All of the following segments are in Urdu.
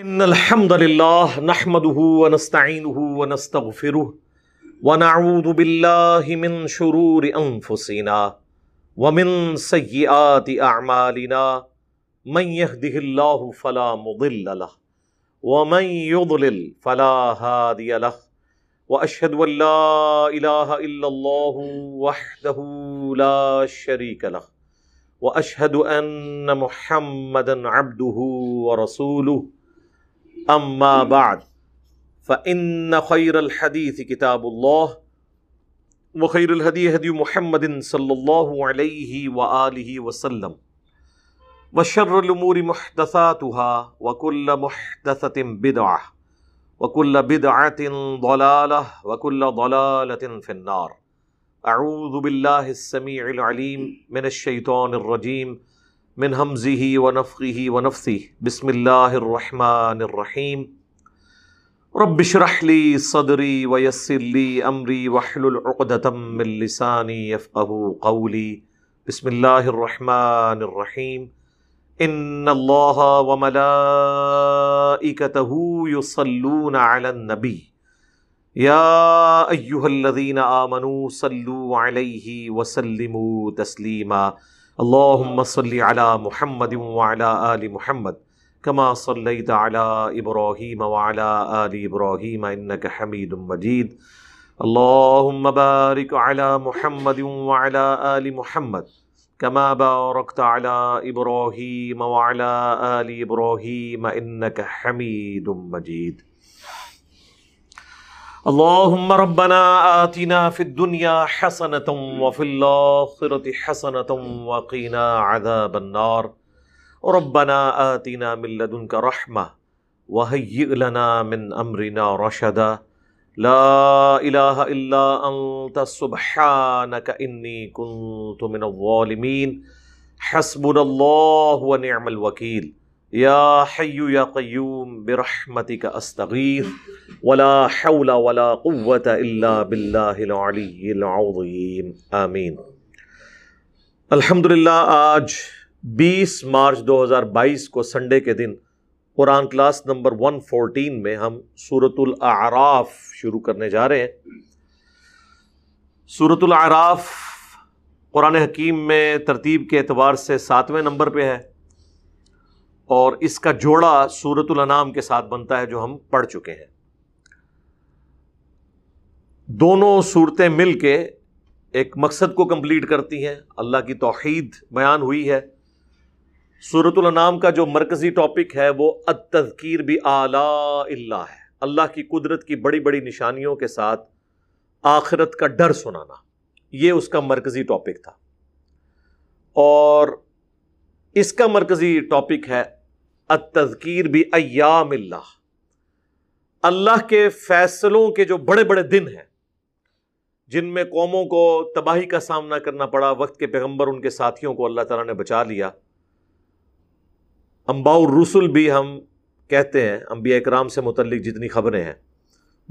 ان الحمد للہ نحمده ونستعینه ونستغفره ونعوذ باللہ من شرور انفسنا ومن سیئات اعمالنا من يهده اللہ فلا مضل له ومن يضلل فلا هادی له واشهد ان لا الہ الا اللہ وحده لا شریک له واشهد ان محمدا عبده ورسوله اما بعد فان خیر الحدیث کتاب اللہ وخیر الہدی ہدی محمد صلی اللہ علیہ وآلہ وسلم وشر الامور محدثاتها وكل محدثة بدعة وكل بدعة ضلالة وكل ضلالة في النار اعوذ باللہ السمیع العلیم من الشیطان الرجیم من حمزہ ونفخہ ونفثہ بسم اللہ الرحمن الرحیم رب اشرح لی صدری ویسر لی امری واحلل عقدۃ من لسانی یفقہوا قولی بسم اللہ الرحمن الرحیم ان اللہ وملائکتہ یصلون علی النبی یا ایہا الذین آمنوا صلوا علیہ وسلموا تسلیما اللہم صل علی محمد وعلی آل محمد کما صلیت علی ابراہیم وعلی آل ابراہیم انک حمید مجید اللہم بارک علی محمد وعلی آل محمد کما بارکت علی ابراہیم وعلی آل ابراہیم انک حمید مجید اللهم ربنا آتنا في الدنيا حسنة وفي الآخرة حسنة وقنا عذاب النار ربنا آتنا من لدنك رحمة وهيئ لنا من أمرنا رشدا لا إله إلا أنت سبحانك إني كنت من الظالمين حسبنا الله ونعم الوكيل یا حی یا قیوم برحمتک استغیث ولا حول ولا قوة الا باللہ العلی العظیم آمین۔ الحمدللہ آج 20 مارچ 2022 کو سنڈے کے دن قرآن کلاس نمبر 114 میں ہم سورۃ الاعراف شروع کرنے جا رہے ہیں۔ سورۃ الاعراف قرآن حکیم میں ترتیب کے اعتبار سے 7ویں نمبر پہ ہے اور اس کا جوڑا سورۃ الانعام کے ساتھ بنتا ہے جو ہم پڑھ چکے ہیں۔ دونوں صورتیں مل کے ایک مقصد کو کمپلیٹ کرتی ہیں، اللہ کی توحید بیان ہوئی ہے۔ سورۃ الانعام کا جو مرکزی ٹاپک ہے وہ التذکیر بآلاء اللہ ہے، اللہ کی قدرت کی بڑی بڑی نشانیوں کے ساتھ آخرت کا ڈر سنانا، یہ اس کا مرکزی ٹاپک تھا۔ اور اس کا مرکزی ٹاپک ہے التذکیر بایام اللہ، اللہ کے فیصلوں کے جو بڑے بڑے دن ہیں جن میں قوموں کو تباہی کا سامنا کرنا پڑا، وقت کے پیغمبر ان کے ساتھیوں کو اللہ تعالیٰ نے بچا لیا۔ انباء الرسل بھی ہم کہتے ہیں، انبیاء اکرام سے متعلق جتنی خبریں ہیں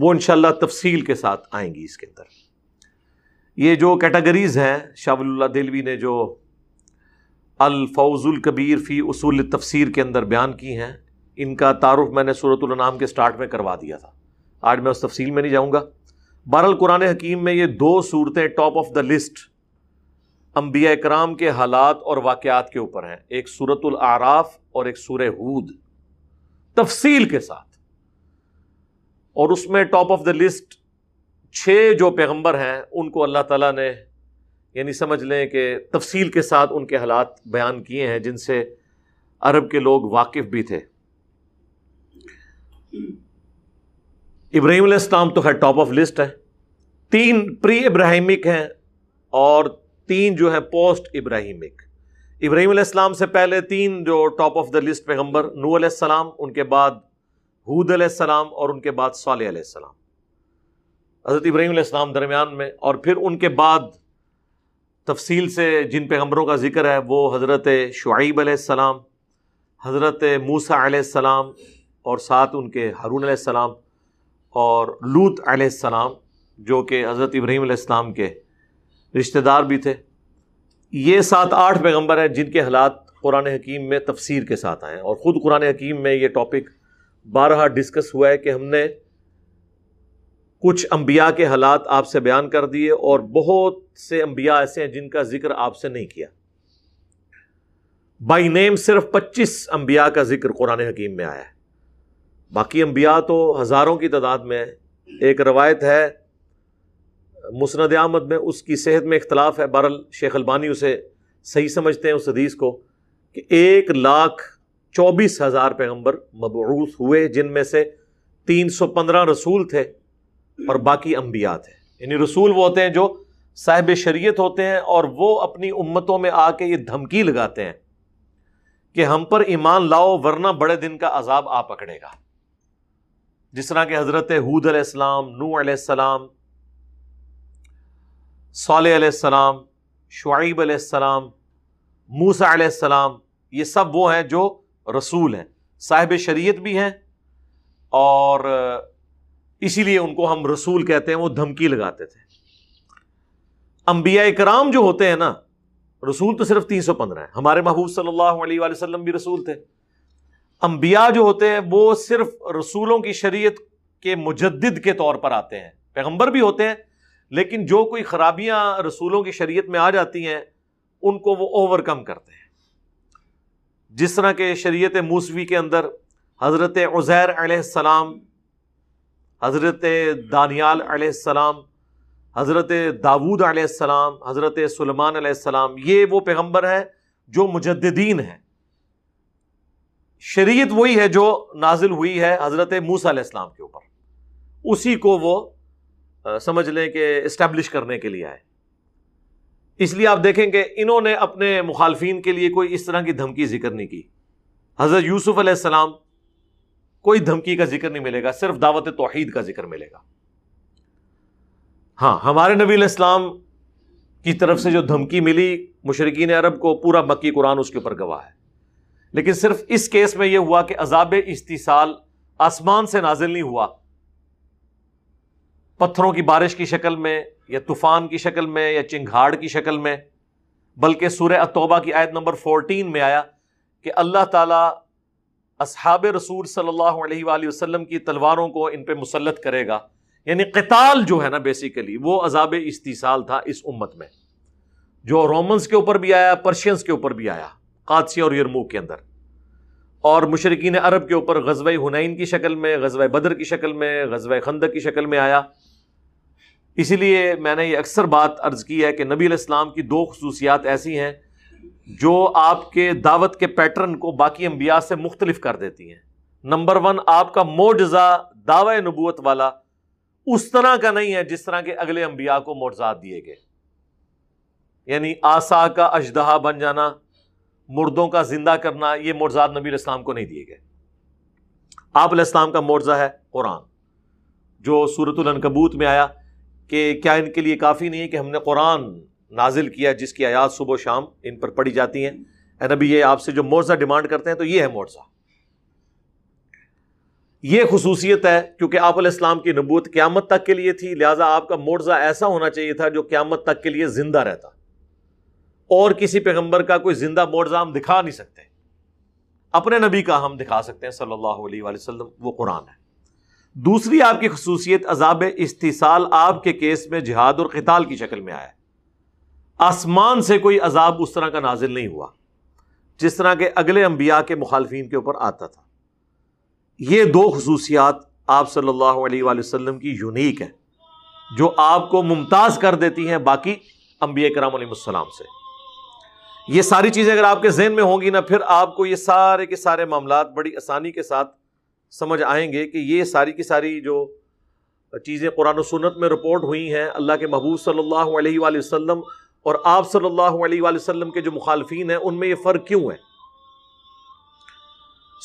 وہ انشاءاللہ تفصیل کے ساتھ آئیں گی۔ اس کے اندر یہ جو کیٹیگریز ہیں، شاہ ولی اللہ دہلوی نے جو الفوز الکبیر فی اصول التفسیر کے اندر بیان کی ہیں، ان کا تعارف میں نے سورۃ الانعام کے سٹارٹ میں کروا دیا تھا، آج میں اس تفصیل میں نہیں جاؤں گا۔ بہرحال قرآن حکیم میں یہ دو صورتیں ٹاپ آف دا لسٹ انبیاء اکرام کے حالات اور واقعات کے اوپر ہیں، ایک سورۃ الاعراف اور ایک سورہ ہود تفصیل کے ساتھ۔ اور اس میں ٹاپ آف دا لسٹ 6 جو پیغمبر ہیں ان کو اللہ تعالیٰ نے یعنی سمجھ لیں کہ تفصیل کے ساتھ ان کے حالات بیان کیے ہیں جن سے عرب کے لوگ واقف بھی تھے۔ ابراہیم علیہ السلام تو خیر ٹاپ آف لسٹ ہے، 3 پری ابراہیمک ہیں اور 3 جو ہیں پوسٹ ابراہیمک۔ ابراہیم علیہ السلام سے پہلے 3 جو ٹاپ آف دا لسٹ پیغمبر، نوح علیہ السلام، ان کے بعد ہود علیہ السلام اور ان کے بعد صالح علیہ السلام۔ حضرت ابراہیم علیہ السلام درمیان میں، اور پھر ان کے بعد تفصیل سے جن پیغمبروں کا ذکر ہے وہ حضرت شعیب علیہ السلام، حضرت موسیٰ علیہ السلام اور ساتھ ان کے ہارون علیہ السلام اور لوط علیہ السلام جو کہ حضرت ابراہیم علیہ السلام کے رشتہ دار بھی تھے۔ یہ 7-8 پیغمبر ہیں جن کے حالات قرآن حکیم میں تفسیر کے ساتھ آئے ہیں، اور خود قرآن حکیم میں یہ ٹاپک بارہا ڈسکس ہوا ہے کہ ہم نے کچھ انبیاء کے حالات آپ سے بیان کر دیے اور بہت سے انبیاء ایسے ہیں جن کا ذکر آپ سے نہیں کیا. بائی نیم صرف 25 انبیاء کا ذکر قرآن حکیم میں آیا ہے، باقی انبیاء تو ہزاروں کی تعداد میں ہیں. ایک روایت ہے مسند احمد میں، اس کی صحت میں اختلاف ہے، بہرحال شیخ البانی اسے صحیح سمجھتے ہیں اس حدیث کو، کہ 1,24,000 پیغمبر مبعوث ہوئے جن میں سے 315 رسول تھے اور باقی انبیاء تھے. یعنی رسول وہ ہوتے ہیں جو صاحب شریعت ہوتے ہیں اور وہ اپنی امتوں میں آ کے یہ دھمکی لگاتے ہیں کہ ہم پر ایمان لاؤ ورنہ بڑے دن کا عذاب آ پکڑے گا. جس طرح کہ حضرت ہود علیہ السلام، نوح علیہ السلام، صالح علیہ السلام، شعیب علیہ السلام، موسیٰ علیہ السلام، یہ سب وہ ہیں جو رسول ہیں، صاحب شریعت بھی ہیں، اور اسی لیے ان کو ہم رسول کہتے ہیں. وہ دھمکی لگاتے تھے. انبیاء کرام جو ہوتے ہیں نا، رسول تو صرف 315 ہیں، ہمارے محبوب صلی اللہ علیہ وآلہ وسلم بھی رسول تھے. انبیاء جو ہوتے ہیں وہ صرف رسولوں کی شریعت کے مجدد کے طور پر آتے ہیں. پیغمبر بھی ہوتے ہیں لیکن جو کوئی خرابیاں رسولوں کی شریعت میں آ جاتی ہیں ان کو وہ اوور کم کرتے ہیں. جس طرح کہ شریعت موسوی کے اندر حضرت عزیر علیہ السلام، حضرت دانیال علیہ السلام، حضرت داود علیہ السلام، حضرت سلیمان علیہ السلام، یہ وہ پیغمبر ہیں جو مجددین ہیں. شریعت وہی ہے جو نازل ہوئی ہے حضرت موسیٰ علیہ السلام کے اوپر، اسی کو وہ سمجھ لیں کہ اسٹیبلش کرنے کے لیے آئے. اس لیے آپ دیکھیں کہ انہوں نے اپنے مخالفین کے لیے کوئی اس طرح کی دھمکی ذکر نہیں کی. حضرت یوسف علیہ السلام کوئی دھمکی کا ذکر نہیں ملے گا، صرف دعوت توحید کا ذکر ملے گا. ہاں، ہمارے نبی علیہ السلام کی طرف سے جو دھمکی ملی مشرکین عرب کو، پورا مکی قرآن اس کے اوپر گواہ ہے. لیکن صرف اس کیس میں یہ ہوا کہ عذاب استیصال آسمان سے نازل نہیں ہوا، پتھروں کی بارش کی شکل میں یا طوفان کی شکل میں یا چنگھاڑ کی شکل میں، بلکہ سورہ التوبہ کی آیت نمبر 14 میں آیا کہ اللہ تعالیٰ اصحاب رسول صلی اللہ علیہ وآلہ وسلم کی تلواروں کو ان پہ مسلط کرے گا. یعنی قتال جو ہے نا بیسیکلی وہ عذاب استیصال تھا اس امت میں، جو رومنز کے اوپر بھی آیا، پرشینز کے اوپر بھی آیا، قادسیہ اور یرموک کے اندر، اور مشرکین عرب کے اوپر غزوہ حنین کی شکل میں، غزوہ بدر کی شکل میں، غزوہ خندق کی شکل میں آیا. اسی لیے میں نے یہ اکثر بات عرض کی ہے کہ نبی علیہ السلام کی 2 خصوصیات ایسی ہیں جو آپ کے دعوت کے پیٹرن کو باقی انبیاء سے مختلف کر دیتی ہیں. نمبر 1، آپ کا معجزہ دعوی نبوت والا اس طرح کا نہیں ہے جس طرح کے اگلے انبیاء کو معجزات دیے گئے. یعنی آسا کا اژدہا بن جانا، مردوں کا زندہ کرنا، یہ معجزات نبی علیہ السلام کو نہیں دیے گئے. آپ علیہ السلام کا معجزہ ہے قرآن، جو سورۃ العنکبوت میں آیا کہ کیا ان کے لیے کافی نہیں ہے کہ ہم نے قرآن نازل کیا جس کی آیات صبح و شام ان پر پڑھی جاتی ہیں؟ اے نبی، یہ آپ سے جو معجزہ ڈیمانڈ کرتے ہیں تو یہ ہے معجزہ. یہ خصوصیت ہے کیونکہ آپ علیہ السلام کی نبوت قیامت تک کے لیے تھی، لہٰذا آپ کا معجزہ ایسا ہونا چاہیے تھا جو قیامت تک کے لیے زندہ رہتا. اور کسی پیغمبر کا کوئی زندہ معجزہ ہم دکھا نہیں سکتے، اپنے نبی کا ہم دکھا سکتے ہیں صلی اللہ علیہ وآلہ وسلم، وہ قرآن ہے. دوسری آپ کی خصوصیت، عذاب استیصال آپ کے کیس میں جہاد اور قتال کی شکل میں آیا ہے. آسمان سے کوئی عذاب اس طرح کا نازل نہیں ہوا جس طرح کے اگلے انبیاء کے مخالفین کے اوپر آتا تھا. یہ 2 خصوصیات آپ صلی اللہ علیہ وآلہ وسلم کی یونیک ہیں جو آپ کو ممتاز کر دیتی ہیں باقی انبیاء کرام علیہ السلام سے. یہ ساری چیزیں اگر آپ کے ذہن میں ہوں گی نا، پھر آپ کو یہ سارے کے سارے معاملات بڑی آسانی کے ساتھ سمجھ آئیں گے کہ یہ ساری کی ساری جو چیزیں قرآن و سنت میں رپورٹ ہوئی ہیں، اللہ کے محبوب صلی اللہ علیہ وآلہ وسلم اور آپ صلی اللہ علیہ وآلہ وسلم کے جو مخالفین ہیں ان میں یہ فرق کیوں ہے.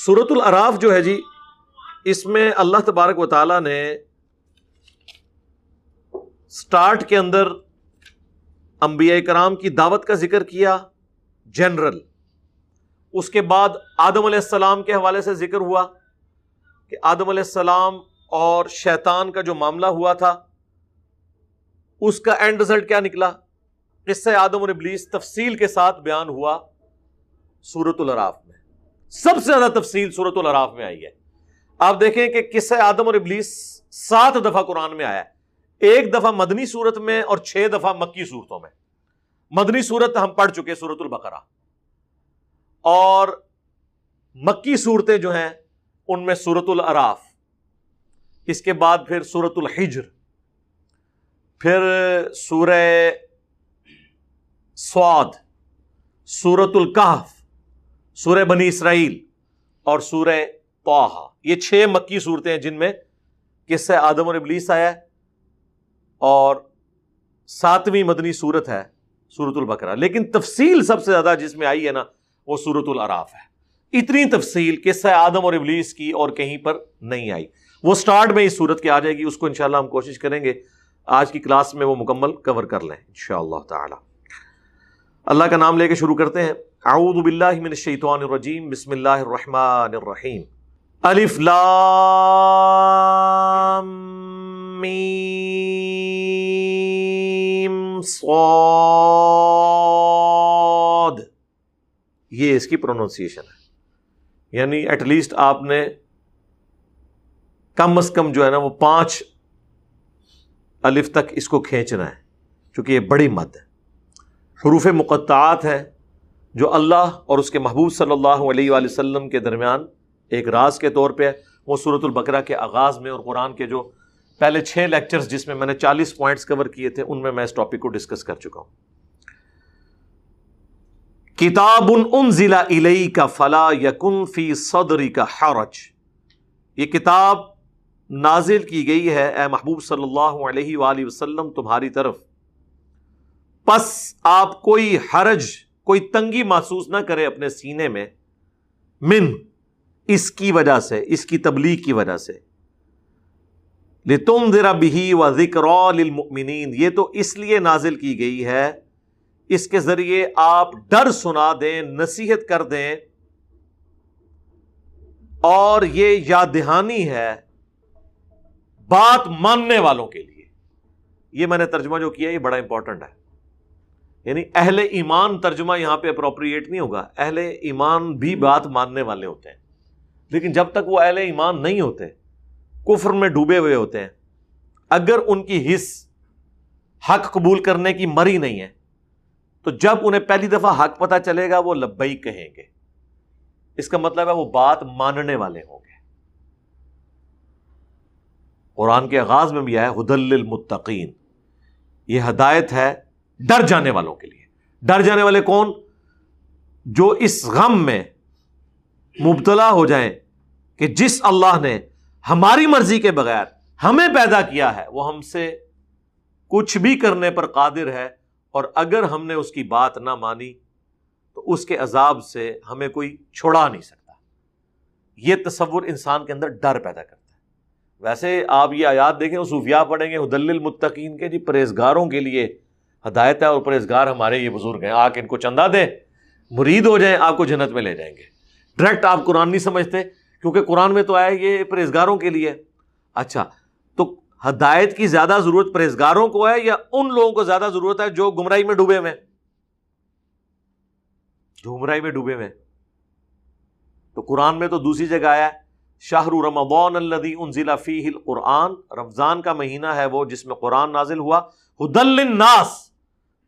سورۃ الاعراف جو ہے جی، اس میں اللہ تبارک و تعالیٰ نے سٹارٹ کے اندر انبیاء کرام کی دعوت کا ذکر کیا جنرل، اس کے بعد آدم علیہ السلام کے حوالے سے ذکر ہوا کہ آدم علیہ السلام اور شیطان کا جو معاملہ ہوا تھا اس کا اینڈ رزلٹ کیا نکلا، قصہ آدم اور ابلیس تفصیل کے ساتھ بیان ہوا سورۃ الاعراف میں. سب سے زیادہ تفصیل سورۃ الاعراف میں آئی ہے. آپ دیکھیں کہ قصہ آدم اور ابلیس 7 دفعہ قرآن میں آیا ہے، 1 دفعہ مدنی صورت میں اور 6 دفعہ مکی صورتوں میں۔ مدنی صورت ہم پڑھ چکے سورۃ البقرہ، اور مکی صورتیں جو ہیں ان میں سورۃ الاعراف، اس کے بعد پھر سورۃ الحجر، پھر سورہ سعد، سورۃ الکہف، سورہ بنی اسرائیل اور سورہ طٰہٰ۔ یہ 6 مکی صورتیں ہیں جن میں قصہ آدم اور ابلیس آیا ہے، اور 7ویں مدنی صورت ہے سورۃ البقرہ، لیکن تفصیل سب سے زیادہ جس میں آئی ہے نا وہ سورۃ الاعراف ہے۔ اتنی تفصیل قصہ آدم اور ابلیس کی اور کہیں پر نہیں آئی، وہ سٹارٹ میں اس صورت کی آ جائے گی، اس کو انشاءاللہ ہم کوشش کریں گے آج کی کلاس میں وہ مکمل کور کر لیں انشاءاللہ تعالی۔ اللہ کا نام لے کے شروع کرتے ہیں۔ اعوذ باللہ من الشیطان الرجیم، بسم اللہ الرحمن الرحیم۔ الف لام میم صاد، یہ اس کی پروننسیشن ہے، یعنی ایٹ لیسٹ آپ نے کم از کم جو ہے نا وہ 5 الف تک اس کو کھینچنا ہے، چونکہ یہ بڑی مد ہے، حروف مقطعات ہیں جو اللہ اور اس کے محبوب صلی اللہ علیہ وآلہ وسلم کے درمیان ایک راز کے طور پہ ہے۔ وہ سورۃ البقرہ کے آغاز میں اور قرآن کے جو پہلے 6 لیکچرز جس میں میں نے 40 پوائنٹس کور کیے تھے ان میں اس ٹاپک کو ڈسکس کر چکا ہوں۔ کتاب انزل الیک فلا یکن فی صدرک حرج، یہ کتاب نازل کی گئی ہے اے محبوب صلی اللہ علیہ وآلہ وسلم تمہاری طرف، پس آپ کوئی حرج، کوئی تنگی محسوس نہ کرے اپنے سینے میں، من، اس کی وجہ سے، اس کی تبلیغ کی وجہ سے، لِتُنذِرَ بِهِ وَذِكْرَىٰ لِلْمُؤْمِنِينَ، یہ تو اس لیے نازل کی گئی ہے اس کے ذریعے آپ ڈر سنا دیں، نصیحت کر دیں، اور یہ یاد دہانی ہے بات ماننے والوں کے لیے۔ یہ میں نے ترجمہ جو کیا یہ بڑا امپورٹنٹ ہے، یعنی اہل ایمان ترجمہ یہاں پہ اپروپریٹ نہیں ہوگا، اہل ایمان بھی بات ماننے والے ہوتے ہیں، لیکن جب تک وہ اہل ایمان نہیں ہوتے، کفر میں ڈوبے ہوئے ہوتے ہیں، اگر ان کی حس حق قبول کرنے کی مری نہیں ہے تو جب انہیں پہلی دفعہ حق پتہ چلے گا وہ لبیک کہیں گے، اس کا مطلب ہے وہ بات ماننے والے ہوں گے۔ قرآن کے آغاز میں بھی ہے ہدی للمتقین، یہ ہدایت ہے ڈر جانے والوں کے لیے۔ ڈر جانے والے کون؟ جو اس غم میں مبتلا ہو جائیں کہ جس اللہ نے ہماری مرضی کے بغیر ہمیں پیدا کیا ہے وہ ہم سے کچھ بھی کرنے پر قادر ہے، اور اگر ہم نے اس کی بات نہ مانی تو اس کے عذاب سے ہمیں کوئی چھڑا نہیں سکتا۔ یہ تصور انسان کے اندر ڈر پیدا کرتا ہے۔ ویسے آپ یہ آیات دیکھیں، صوفیاء پڑھیں گے ہدی للمتقین کے، جی پرہیزگاروں کے لیے ہدایت ہے، اور پرہیزگار ہمارے یہ بزرگ ہیں، آ کے ان کو چندہ دیں، مرید ہو جائیں، آپ کو جنت میں لے جائیں گے۔ ڈائریکٹ آپ قرآن نہیں سمجھتے کیونکہ قرآن میں تو آیا یہ پرہیزگاروں کے لیے۔ اچھا، تو ہدایت کی زیادہ ضرورت پرہیزگاروں کو ہے یا ان لوگوں کو زیادہ ضرورت ہے جو گمراہی میں ڈوبے ہوئے ہیں؟ جو گمراہی میں ڈوبے ہوئے ہیں۔ تو قرآن میں تو دوسری جگہ آیا ہے شہر رمضان الذی انزل فیہ القرآن، رمضان کا مہینہ ہے وہ جس میں قرآن نازل ہوا، ہدی للناس،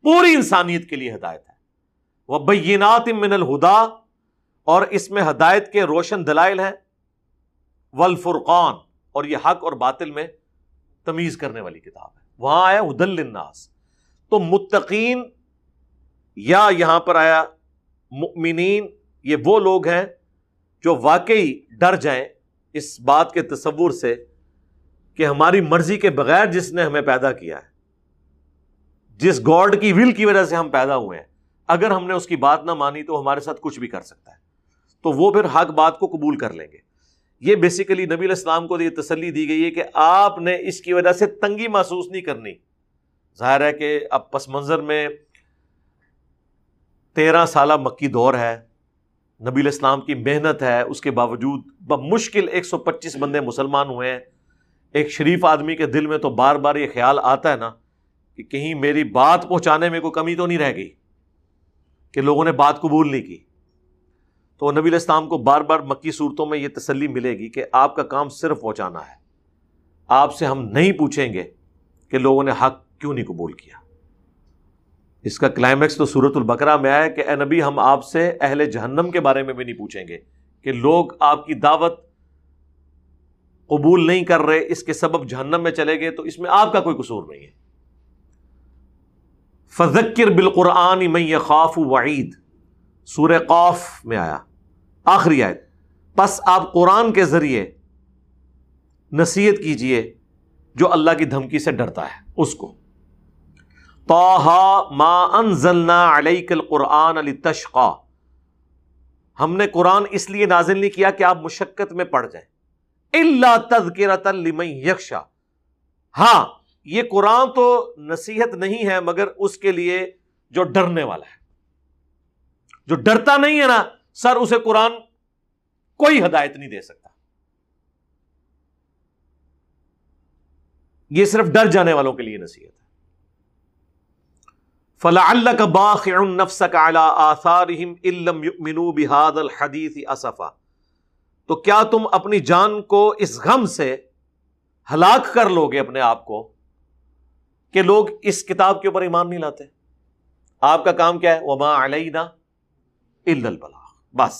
پوری انسانیت کے لیے ہدایت ہے، وبینات من الہدی، اور اس میں ہدایت کے روشن دلائل ہیں، والفرقان، اور یہ حق اور باطل میں تمیز کرنے والی کتاب ہے۔ وہاں آیا ہدی للناس، تو متقین یا یہاں پر آیا مؤمنین، یہ وہ لوگ ہیں جو واقعی ڈر جائیں اس بات کے تصور سے کہ ہماری مرضی کے بغیر جس نے ہمیں پیدا کیا ہے، جس گاڈ کی ول کی وجہ سے ہم پیدا ہوئے ہیں، اگر ہم نے اس کی بات نہ مانی تو ہمارے ساتھ کچھ بھی کر سکتا ہے، تو وہ پھر حق بات کو قبول کر لیں گے۔ یہ بیسیکلی نبی علیہ السلام کو یہ تسلی دی گئی ہے کہ آپ نے اس کی وجہ سے تنگی محسوس نہیں کرنی۔ ظاہر ہے کہ اب پس منظر میں 13 سالہ مکی دور ہے، نبی علیہ السلام کی محنت ہے، اس کے باوجود بمشکل 125 بندے مسلمان ہوئے ہیں۔ ایک شریف آدمی کے دل میں تو بار بار یہ خیال آتا ہے نا کہ کہیں میری بات پہنچانے میں کوئی کمی تو نہیں رہ گئی کہ لوگوں نے بات قبول نہیں کی۔ تو نبی علیہ السلام کو بار بار مکی صورتوں میں یہ تسلی ملے گی کہ آپ کا کام صرف پہنچانا ہے. آپ سے ہم نہیں پوچھیں گے کہ لوگوں نے حق کیوں نہیں قبول کیا. اس کا کلائمیکس تو سورۃ البقرہ میں آیا کہ اے نبی ہم آپ سے اہل جہنم کے بارے میں بھی نہیں پوچھیں گے کہ لوگ آپ کی دعوت قبول نہیں کر رہے, اس کے سبب جہنم میں چلے گئے, تو اس میں آپ کا کوئی قصور نہیں ہے. فذکر بالقرآن من یخاف وعید سورہ قاف میں آیا, آخری آیت. پس آپ قرآن کے ذریعے نصیحت کیجئے جو اللہ کی دھمکی سے ڈرتا ہے اس کو. طٰہ ما انزلنا علیک القرآن لتشقی, ہم نے قرآن اس لیے نازل نہیں کیا کہ آپ مشقت میں پڑ جائیں. الا تذکرۃ لمن یخشی, ہاں یہ قرآن تو نصیحت نہیں ہے مگر اس کے لیے جو ڈرنے والا ہے, جو ڈرتا نہیں ہے نا سر, اسے قرآن کوئی ہدایت نہیں دے سکتا. یہ صرف ڈر جانے والوں کے لیے نصیحت ہے. فَلَعَلَّكَ بَاخِعٌ نَفْسَكَ عَلَىٰ آثَارِهِمْ إِن لَمْ يُؤْمِنُوا بِهَذَا الْحَدِيثِ أَسَفًا, تو کیا تم اپنی جان کو اس غم سے ہلاک کر لو گے اپنے آپ کو کہ لوگ اس کتاب کے اوپر ایمان نہیں لاتے. آپ کا کام کیا ہے؟ وما علینا الا البلاغ, بس.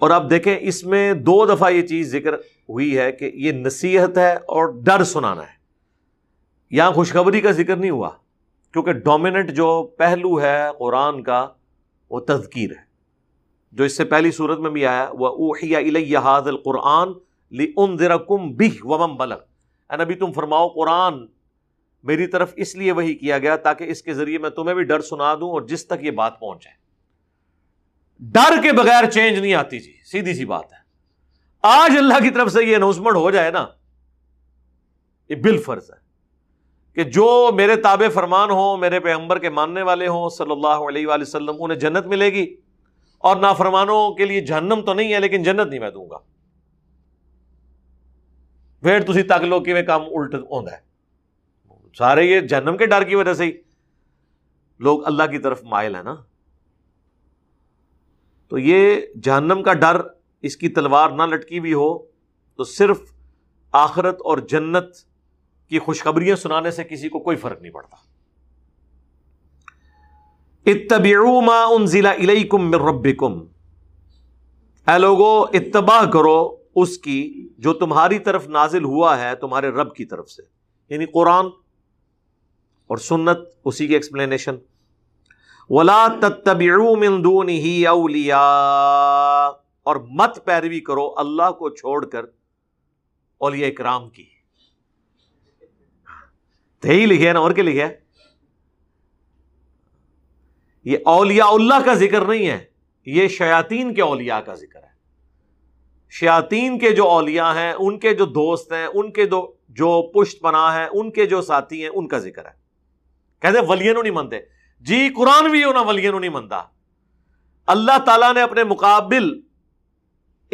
اور آپ دیکھیں اس میں دو دفعہ یہ چیز ذکر ہوئی ہے کہ یہ نصیحت ہے اور ڈر سنانا ہے. یہاں خوشخبری کا ذکر نہیں ہوا کیونکہ ڈومیننٹ جو پہلو ہے قرآن کا وہ تذکیر ہے, جو اس سے پہلی صورت میں بھی آیا وَأُوحِيَ إِلَيَّ هَذَا الْقُرْآنَ لِأُنذِرَكُمْ بِهِ وَمَنْ بَلَغَ, اے نبی تم فرماؤ قرآن میری طرف اس لیے وحی کیا گیا تاکہ اس کے ذریعے میں تمہیں بھی ڈر سنا دوں اور جس تک یہ بات پہنچے. ڈر کے بغیر چینج نہیں آتی جی, سیدھی سی بات ہے. آج اللہ کی طرف سے یہ اناؤنسمنٹ ہو جائے نا, یہ بالفرض ہے کہ جو میرے تابع فرمان ہوں, میرے پیغمبر کے ماننے والے ہوں صلی اللہ علیہ وآلہ وسلم, انہیں جنت ملے گی اور نافرمانوں کے لیے جہنم تو نہیں ہے لیکن جنت نہیں میں دوں گا. پھر تسی تک لو کہ وہ کام الٹ ہوندا ہے, سارے یہ جہنم کے ڈر کی وجہ سے ہی لوگ اللہ کی طرف مائل ہیں نا. تو یہ جہنم کا ڈر, اس کی تلوار نہ لٹکی بھی ہو تو صرف آخرت اور جنت کی خوشخبریاں سنانے سے کسی کو کوئی فرق نہیں پڑتا. اتبعوا ما انزل الیکم من ربکم, اے لوگو اتباع کرو اس کی جو تمہاری طرف نازل ہوا ہے تمہارے رب کی طرف سے, یعنی قرآن اور سنت, اسی کی ایکسپلینیشن. ولا تتبعوا من دونه اولیاء, اور مت پیروی کرو اللہ کو چھوڑ کر اولیاء اکرام کی. یہی لکھے نا, اور کیا لکھے؟ یہ اولیاء اللہ کا ذکر نہیں ہے, یہ شیاطین کے اولیاء کا ذکر ہے. شیاطین کے جو اولیاء ہیں, ان کے جو دوست ہیں, ان کے جو پشت پناہ ہیں, ان کے جو ساتھی ہیں, ان کا ذکر ہے. کہتے ہیں ولیوں نہیں مانتے جی, قرآن بھی ہو نا ولیوں نہیں مانتا. اللہ تعالیٰ نے اپنے مقابل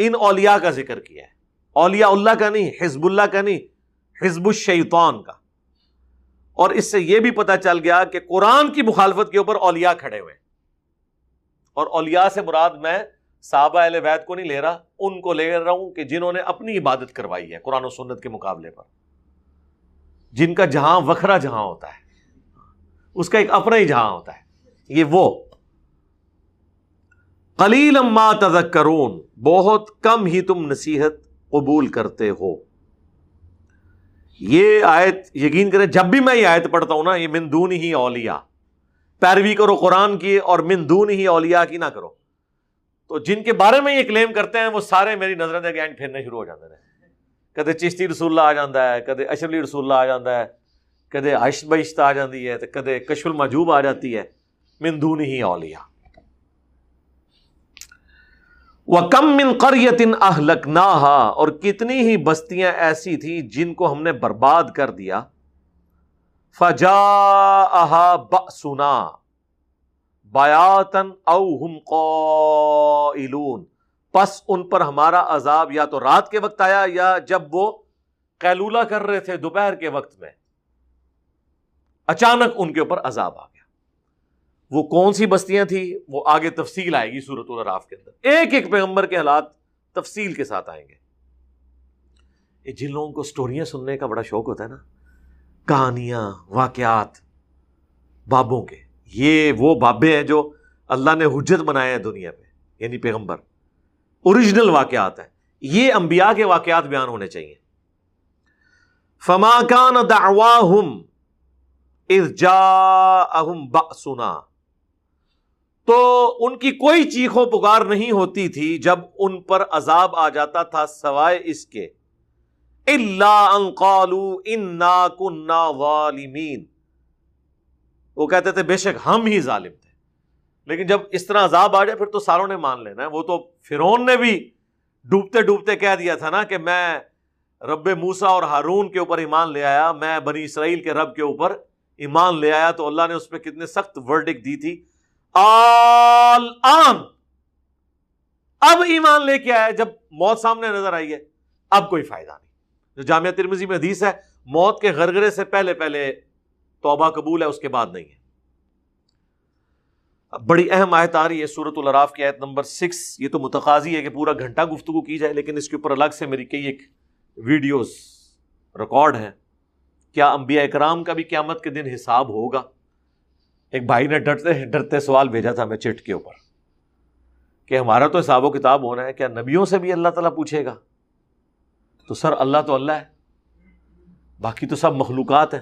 ان اولیاء کا ذکر کیا ہے, اولیاء اللہ کا نہیں, حزب اللہ کا نہیں, حزب الشیطان کا. اور اس سے یہ بھی پتا چل گیا کہ قرآن کی مخالفت کے اوپر اولیاء کھڑے ہوئے ہیں. اور اولیاء سے مراد میں صحابہ اہل بیت کو نہیں لے رہا, ان کو لے رہا ہوں کہ جنہوں نے اپنی عبادت کروائی ہے قرآن و سنت کے مقابلے پر, جن کا جہاں وکھرا جہاں ہوتا ہے, اس کا ایک اپنا ہی جہاں ہوتا ہے. یہ وہ قلیلا ما تذکرون, بہت کم ہی تم نصیحت قبول کرتے ہو. یہ آیت یقین کریں جب بھی میں یہ آیت پڑھتا ہوں نا, یہ من دون ہی اولیاء, پیروی کرو قرآن کی اور من دون ہی اولیاء کی نہ کرو, تو جن کے بارے میں یہ کلیم کرتے ہیں وہ سارے میری نظروں کے اینڈ پھرنے شروع ہو جاتے ہیں. کدے چشتی رسول اللہ آ جاتا ہے, کدے اشرف علی رسول اللہ آ جاتا ہے, کدے عشت بہشت آ جاتی ہے, تو کدے کشف المحجوب آ جاتی ہے. من دون ہی اولیاء. وَكَم مِّن قَرْيَةٍ أَهْلَكْنَاهَا, اور کتنی ہی بستیاں ایسی تھیں جن کو ہم نے برباد کر دیا. فَجَاءَهَا بَأْسُنَا بَيَاتًا أَوْ هُمْ قَائِلُونَ, پس ان پر ہمارا عذاب یا تو رات کے وقت آیا یا جب وہ قیلولہ کر رہے تھے دوپہر کے وقت میں, اچانک ان کے اوپر عذاب آ گیا. وہ کون سی بستیاں تھیں وہ آگے تفصیل آئے گی سورۃ الاعراف کے اندر. ایک ایک پیغمبر کے حالات تفصیل کے ساتھ آئیں گے. جن لوگوں کو سٹوریاں سننے کا بڑا شوق ہوتا ہے نا, کہانیاں, واقعات, بابوں کے, یہ وہ بابے ہیں جو اللہ نے حجت بنایا ہے دنیا پہ, یعنی پیغمبر. اوریجنل واقعات ہیں, یہ انبیاء کے واقعات بیان ہونے چاہیے. فما کان دعواہم اذ جاءہم بأسنا, تو ان کی کوئی چیخ و پکار نہیں ہوتی تھی جب ان پر عذاب آ جاتا تھا, سوائے اس کے الا ان قالوا انا کنا ظالمین, وہ کہتے تھے بے شک ہم ہی ظالم تھے. لیکن جب اس طرح عذاب آ جائے پھر تو ساروں نے مان لینا ہے. وہ تو فرعون نے بھی ڈوبتے ڈوبتے کہہ دیا تھا نا کہ میں رب موسیٰ اور ہارون کے اوپر ایمان لے آیا, میں بنی اسرائیل کے رب کے اوپر ایمان لے آیا, تو اللہ نے اس پہ کتنے سخت ورڈک دی تھی, الآن اب ایمان لے کے آیا جب موت سامنے نظر آئی ہے, اب کوئی فائدہ نہیں. جو جامعہ ترمذی میں حدیث ہے, موت کے غرغرے سے پہلے پہلے توبہ قبول ہے, اس کے بعد نہیں ہے. اب بڑی اہم آیت آ رہی ہے سورۃ الاعراف کی, آیت نمبر 6. یہ تو متقاضی ہے کہ پورا گھنٹہ گفتگو کی جائے, لیکن اس کے اوپر الگ سے میری کئی ایک ویڈیوز ریکارڈ ہیں. کیا انبیاء اکرام کا بھی قیامت کے دن حساب ہوگا؟ ایک بھائی نے ڈرتے سوال بھیجا تھا ہمیں چٹ کے اوپر کہ ہمارا تو حساب و کتاب ہونا ہے, کیا نبیوں سے بھی اللہ تعالیٰ پوچھے گا؟ تو سر اللہ تو اللہ ہے, باقی تو سب مخلوقات ہیں.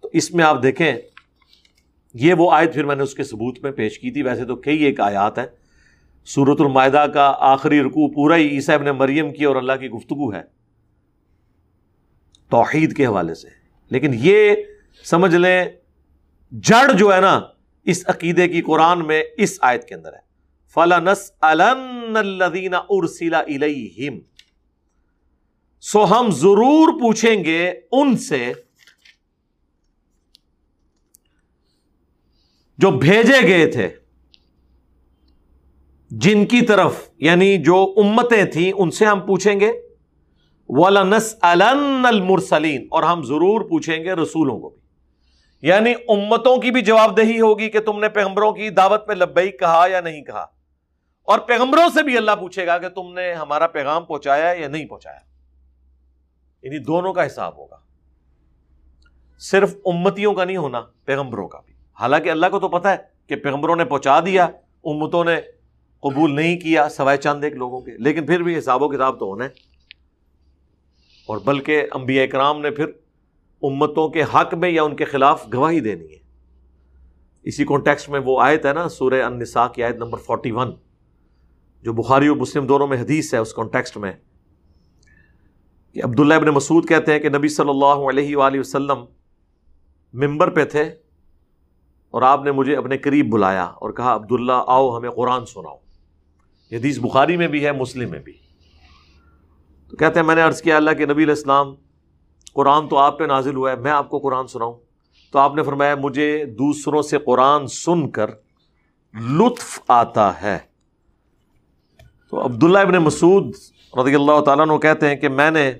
تو اس میں آپ دیکھیں, یہ وہ آیت پھر میں نے اس کے ثبوت میں پیش کی تھی. ویسے تو کئی ایک آیات ہیں, سورۃ المائدہ کا آخری رکوع پورا ہی عیسیٰ ابن مریم کی اور اللہ کی گفتگو ہے توحید کے حوالے سے. لیکن یہ سمجھ لیں جڑ جو ہے نا اس عقیدے کی قرآن میں اس آیت کے اندر ہے, فَلَنَسْأَلَنَّ الَّذِينَ أُرْسِلَ إِلَيْهِمْ, سو ہم ضرور پوچھیں گے ان سے جو بھیجے گئے تھے, جن کی طرف یعنی جو امتیں تھیں ان سے ہم پوچھیں گے, وَلَنَسْأَلَنَّ الْمُرْسَلِينَ, اور ہم ضرور پوچھیں گے رسولوں کو بھی. یعنی امتوں کی بھی جواب دہی ہوگی کہ تم نے پیغمبروں کی دعوت پہ لبیک کہا یا نہیں کہا, اور پیغمبروں سے بھی اللہ پوچھے گا کہ تم نے ہمارا پیغام پہنچایا یا نہیں پہنچایا. یعنی دونوں کا حساب ہوگا, صرف امتیوں کا نہیں ہونا, پیغمبروں کا بھی. حالانکہ اللہ کو تو پتہ ہے کہ پیغمبروں نے پہنچا دیا, امتوں نے قبول نہیں کیا سوائے چند ایک لوگوں کے, لیکن پھر بھی حساب و کتاب تو ہونا ہے. اور بلکہ انبیاء کرام نے پھر امتوں کے حق میں یا ان کے خلاف گواہی دینی ہے. اسی کانٹیکسٹ میں وہ آیت ہے نا سورہ النساء کی آیت نمبر 41, جو بخاری اور مسلم دونوں میں حدیث ہے. اس کانٹیکسٹ میں کہ عبداللہ ابن مسعود کہتے ہیں کہ نبی صلی اللہ علیہ وآلہ وسلم ممبر پہ تھے اور آپ نے مجھے اپنے قریب بلایا اور کہا عبداللہ آؤ ہمیں قرآن سناؤ. حدیث بخاری میں بھی ہے, مسلم میں بھی. تو کہتے ہیں میں نے عرض کیا اللہ کے نبی علیہ السلام, قرآن تو آپ پہ نازل ہوا ہے, میں آپ کو قرآن سناؤں؟ تو آپ نے فرمایا مجھے دوسروں سے قرآن سن کر لطف آتا ہے. تو عبداللہ ابن مسعود رضی اللہ تعالیٰ عنہ کہتے ہیں کہ میں نے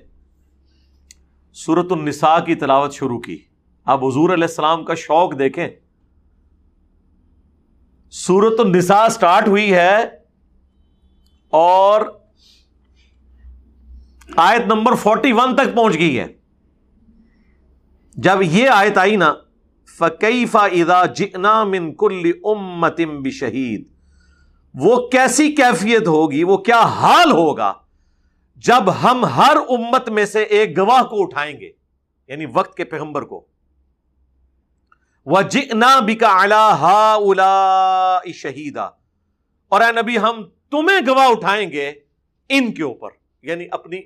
سورۃ النساء کی تلاوت شروع کی. آپ حضور علیہ السلام کا شوق دیکھیں, سورۃ النساء سٹارٹ ہوئی ہے اور آیت نمبر 41 تک پہنچ گئی ہے. جب یہ آیت آئی نا, فَكَيْفَ إِذَا جِئْنَا مِن كُلِّ أُمَّةٍ بِشَهِيد, وہ کیسی کیفیت ہوگی, وہ کیا حال ہوگا جب ہم ہر امت میں سے ایک گواہ کو اٹھائیں گے, یعنی وقت کے پیغمبر کو. وَجِئْنَا بِكَ عَلَى هَؤُلَاءِ شَهِيدًا, اور اے نبی ہم تمہیں گواہ اٹھائیں گے ان کے اوپر, یعنی اپنی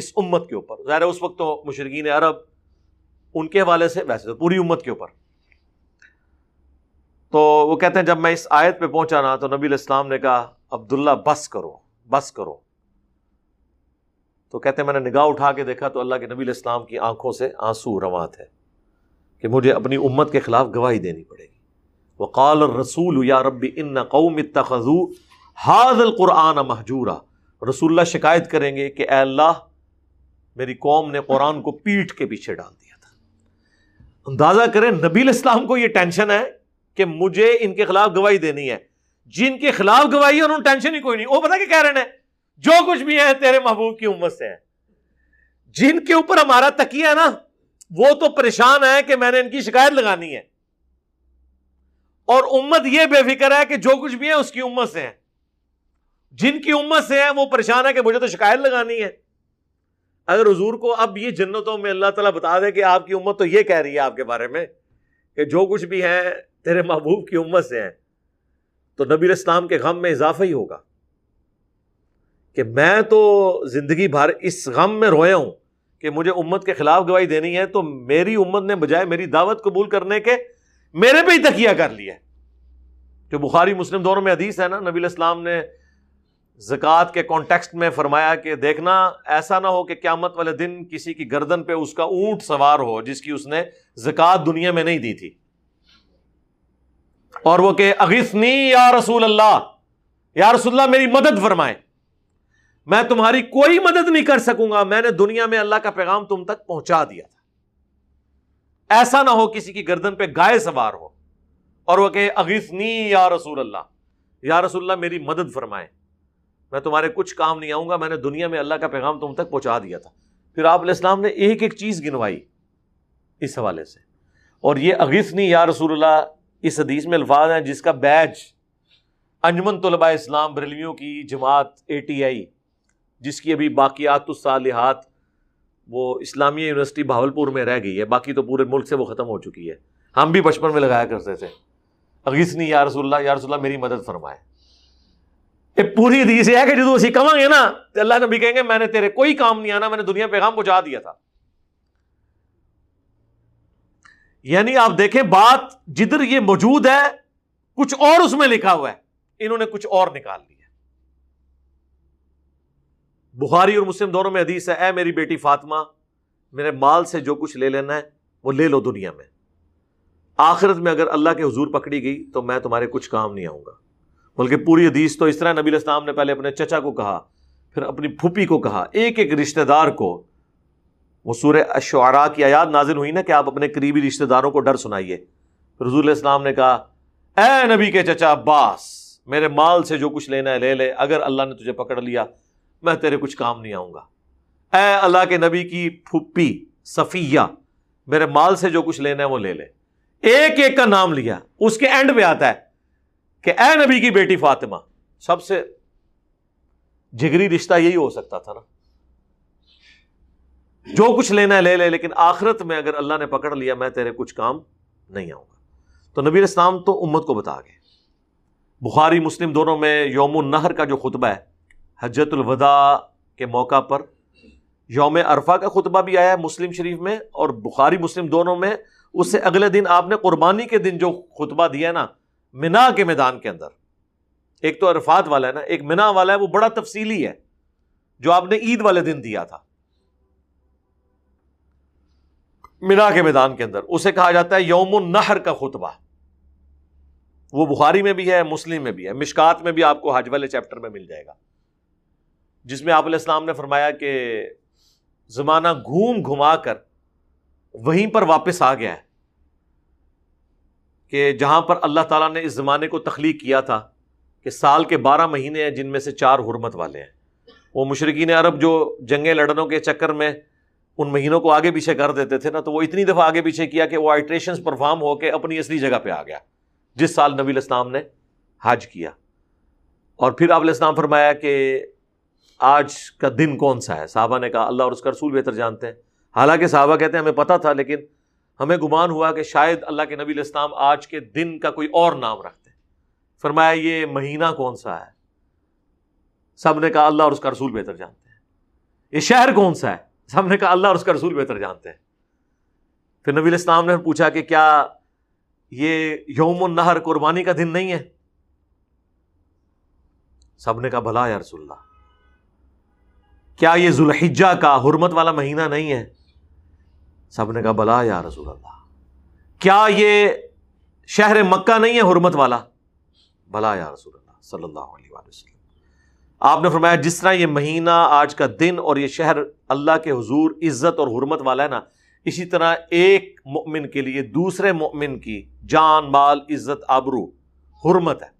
اس امت کے اوپر. ظاہر ہے اس وقت تو مشرکین عرب ان کے حوالے سے, ویسے تو پوری امت کے اوپر. تو وہ کہتے ہیں جب میں اس آیت پہ پہنچا نا تو نبی علیہ السلام نے کہا عبداللہ بس کرو بس کرو. تو کہتے ہیں میں نے نگاہ اٹھا کے دیکھا تو اللہ کے نبی علیہ السلام کی آنکھوں سے آنسو رواں تھے کہ مجھے اپنی امت کے خلاف گواہی دینی پڑے گی. وقال الرسول یا رب ان قوم اتخذوا هذا القرآن مہجورا, رسول اللہ شکایت کریں گے کہ اے اللہ میری قوم نے قرآن کو پیٹھ کے پیچھے ڈال دیا تھا. اندازہ کریں نبی علیہ السلام کو یہ ٹینشن ہے کہ مجھے ان کے خلاف گواہی دینی ہے. جن کے خلاف گواہی ہے انہوں نے ٹینشن ہی کوئی نہیں. وہ پتا کہ کہہ رہے ہیں جو کچھ بھی ہے تیرے محبوب کی امت سے ہے. جن کے اوپر ہمارا تکیہ ہے نا وہ تو پریشان ہے کہ میں نے ان کی شکایت لگانی ہے, اور امت یہ بے فکر ہے کہ جو کچھ بھی ہے اس کی امت سے ہے. جن کی امت سے ہے وہ پریشان ہے کہ مجھے تو شکایت لگانی ہے. اگر حضور کو اب یہ جنتوں میں اللہ تعالیٰ بتا دے کہ آپ کی امت تو یہ کہہ رہی ہے آپ کے بارے میں کہ جو کچھ بھی ہے تیرے محبوب کی امت سے ہے, تو نبی علیہ السلام کے غم میں اضافہ ہی ہوگا کہ میں تو زندگی بھر اس غم میں رویا ہوں کہ مجھے امت کے خلاف گواہی دینی ہے, تو میری امت نے بجائے میری دعوت قبول کرنے کے میرے پہ ہی تکیہ کر لیا. جو بخاری مسلم دونوں میں حدیث ہے نا, نبی علیہ السلام نے زکوٰۃ کے کانٹیکسٹ میں فرمایا کہ دیکھنا ایسا نہ ہو کہ قیامت والے دن کسی کی گردن پہ اس کا اونٹ سوار ہو جس کی اس نے زکوٰۃ دنیا میں نہیں دی تھی, اور وہ کہ اغثنی یا رسول اللہ میری مدد فرمائے, میں تمہاری کوئی مدد نہیں کر سکوں گا, میں نے دنیا میں اللہ کا پیغام تم تک پہنچا دیا تھا. ایسا نہ ہو کسی کی گردن پہ گائے سوار ہو اور وہ کہ اغثنی یا رسول اللہ میری مدد فرمائے, میں تمہارے کچھ کام نہیں آؤں گا, میں نے دنیا میں اللہ کا پیغام تم تک پہنچا دیا تھا. پھر آپ علیہ السلام نے ایک ایک چیز گنوائی اس حوالے سے, اور یہ اغثنی یا رسول اللہ اس حدیث میں الفاظ ہیں جس کا بیج انجمن طلباء اسلام بریلویوں کی جماعت ATI جس کی ابھی باقیات الصالحات وہ اسلامیہ یونیورسٹی بہاولپور میں رہ گئی ہے, باقی تو پورے ملک سے وہ ختم ہو چکی ہے. ہم بھی بچپن میں لگایا کرتے تھے اغثنی یا رسول اللہ میری مدد فرمائے. پوری حدیث ہے کہ جدو اسی کہاں گے نا اللہ نبی کہیں گے میں نے تیرے کوئی کام نہیں آنا, میں نے دنیا پیغام پہنچا دیا تھا. یعنی آپ دیکھیں بات جدھر یہ موجود ہے کچھ اور اس میں لکھا ہوا ہے, انہوں نے کچھ اور نکال لیا. بخاری اور مسلم دونوں میں حدیث ہے, اے میری بیٹی فاطمہ میرے مال سے جو کچھ لے لینا ہے وہ لے لو دنیا میں, آخرت میں اگر اللہ کے حضور پکڑی گئی تو میں تمہارے کچھ کام نہیں آؤں گا. بلکہ پوری حدیث تو اس طرح نبی علیہ السلام نے پہلے اپنے چچا کو کہا, پھر اپنی پھوپھی کو کہا, ایک ایک رشتہ دار کو. وہ سورہ الشعراء کی آیات نازل ہوئی نا کہ آپ اپنے قریبی رشتہ داروں کو ڈر سنائیے. پھر حضور علیہ السلام نے کہا اے نبی کے چچا عباس میرے مال سے جو کچھ لینا ہے لے لے, اگر اللہ نے تجھے پکڑ لیا میں تیرے کچھ کام نہیں آؤں گا. اے اللہ کے نبی کی پھوپھی صفیہ میرے مال سے جو کچھ لینا ہے وہ لے لے. ایک ایک کا نام لیا. اس کے اینڈ پہ آتا ہے کہ اے نبی کی بیٹی فاطمہ. سب سے جگری رشتہ یہی ہو سکتا تھا نا, جو کچھ لینا ہے لے لے, لیکن آخرت میں اگر اللہ نے پکڑ لیا میں تیرے کچھ کام نہیں آؤں گا. تو نبی علیہ السلام تو امت کو بتا گئے. بخاری مسلم دونوں میں یوم النہر کا جو خطبہ ہے حجۃ الوداع کے موقع پر, یوم عرفہ کا خطبہ بھی آیا ہے مسلم شریف میں, اور بخاری مسلم دونوں میں اس سے اگلے دن آپ نے قربانی کے دن جو خطبہ دیا ہے نا منا کے میدان کے اندر, ایک تو عرفات والا ہے نا ایک منا والا ہے, وہ بڑا تفصیلی ہے جو آپ نے عید والے دن دیا تھا منا کے میدان کے اندر. اسے کہا جاتا ہے یوم النحر کا خطبہ. وہ بخاری میں بھی ہے مسلم میں بھی ہے, مشکات میں بھی آپ کو حج والے چیپٹر میں مل جائے گا, جس میں آپ علیہ السلام نے فرمایا کہ زمانہ گھوم گھما کر وہیں پر واپس آ گیا ہے کہ جہاں پر اللہ تعالیٰ نے اس زمانے کو تخلیق کیا تھا کہ سال کے 12 مہینے ہیں جن میں سے 4 حرمت والے ہیں. وہ مشرکین عرب جو جنگیں لڑنوں کے چکر میں ان مہینوں کو آگے پیچھے کر دیتے تھے نا, تو وہ اتنی دفعہ آگے پیچھے کیا کہ وہ آئٹریشنز پرفارم ہو کے اپنی اصلی جگہ پہ آ گیا جس سال نبی علیہ السلام نے حج کیا. اور پھر آپ علیہ السلام فرمایا کہ آج کا دن کون سا ہے؟ صحابہ نے کہا اللہ اور اس کا رسول بہتر جانتے ہیں. حالانکہ صحابہ کہتے ہیں ہمیں پتہ تھا لیکن ہمیں گمان ہوا کہ شاید اللہ کے نبی علیہ السلام آج کے دن کا کوئی اور نام رکھتے ہیں. فرمایا یہ مہینہ کون سا ہے؟ سب نے کہا اللہ اور اس کا رسول بہتر جانتے ہیں. یہ شہر کون سا ہے؟ سب نے کہا اللہ اور اس کا رسول بہتر جانتے ہیں. پھر نبی علیہ السلام نے پوچھا کہ کیا یہ یوم النحر قربانی کا دن نہیں ہے؟ سب نے کہا بھلا یا رسول اللہ. کیا یہ ذوالحجہ کا حرمت والا مہینہ نہیں ہے؟ سب نے کہا بلا یا رسول اللہ. کیا یہ شہر مکہ نہیں ہے حرمت والا؟ بلا یا رسول اللہ صلی اللہ علیہ وسلم. آپ نے فرمایا جس طرح یہ مہینہ آج کا دن اور یہ شہر اللہ کے حضور عزت اور حرمت والا ہے نا, اسی طرح ایک مؤمن کے لیے دوسرے مؤمن کی جان، مال، عزت، آبرو، حرمت ہے۔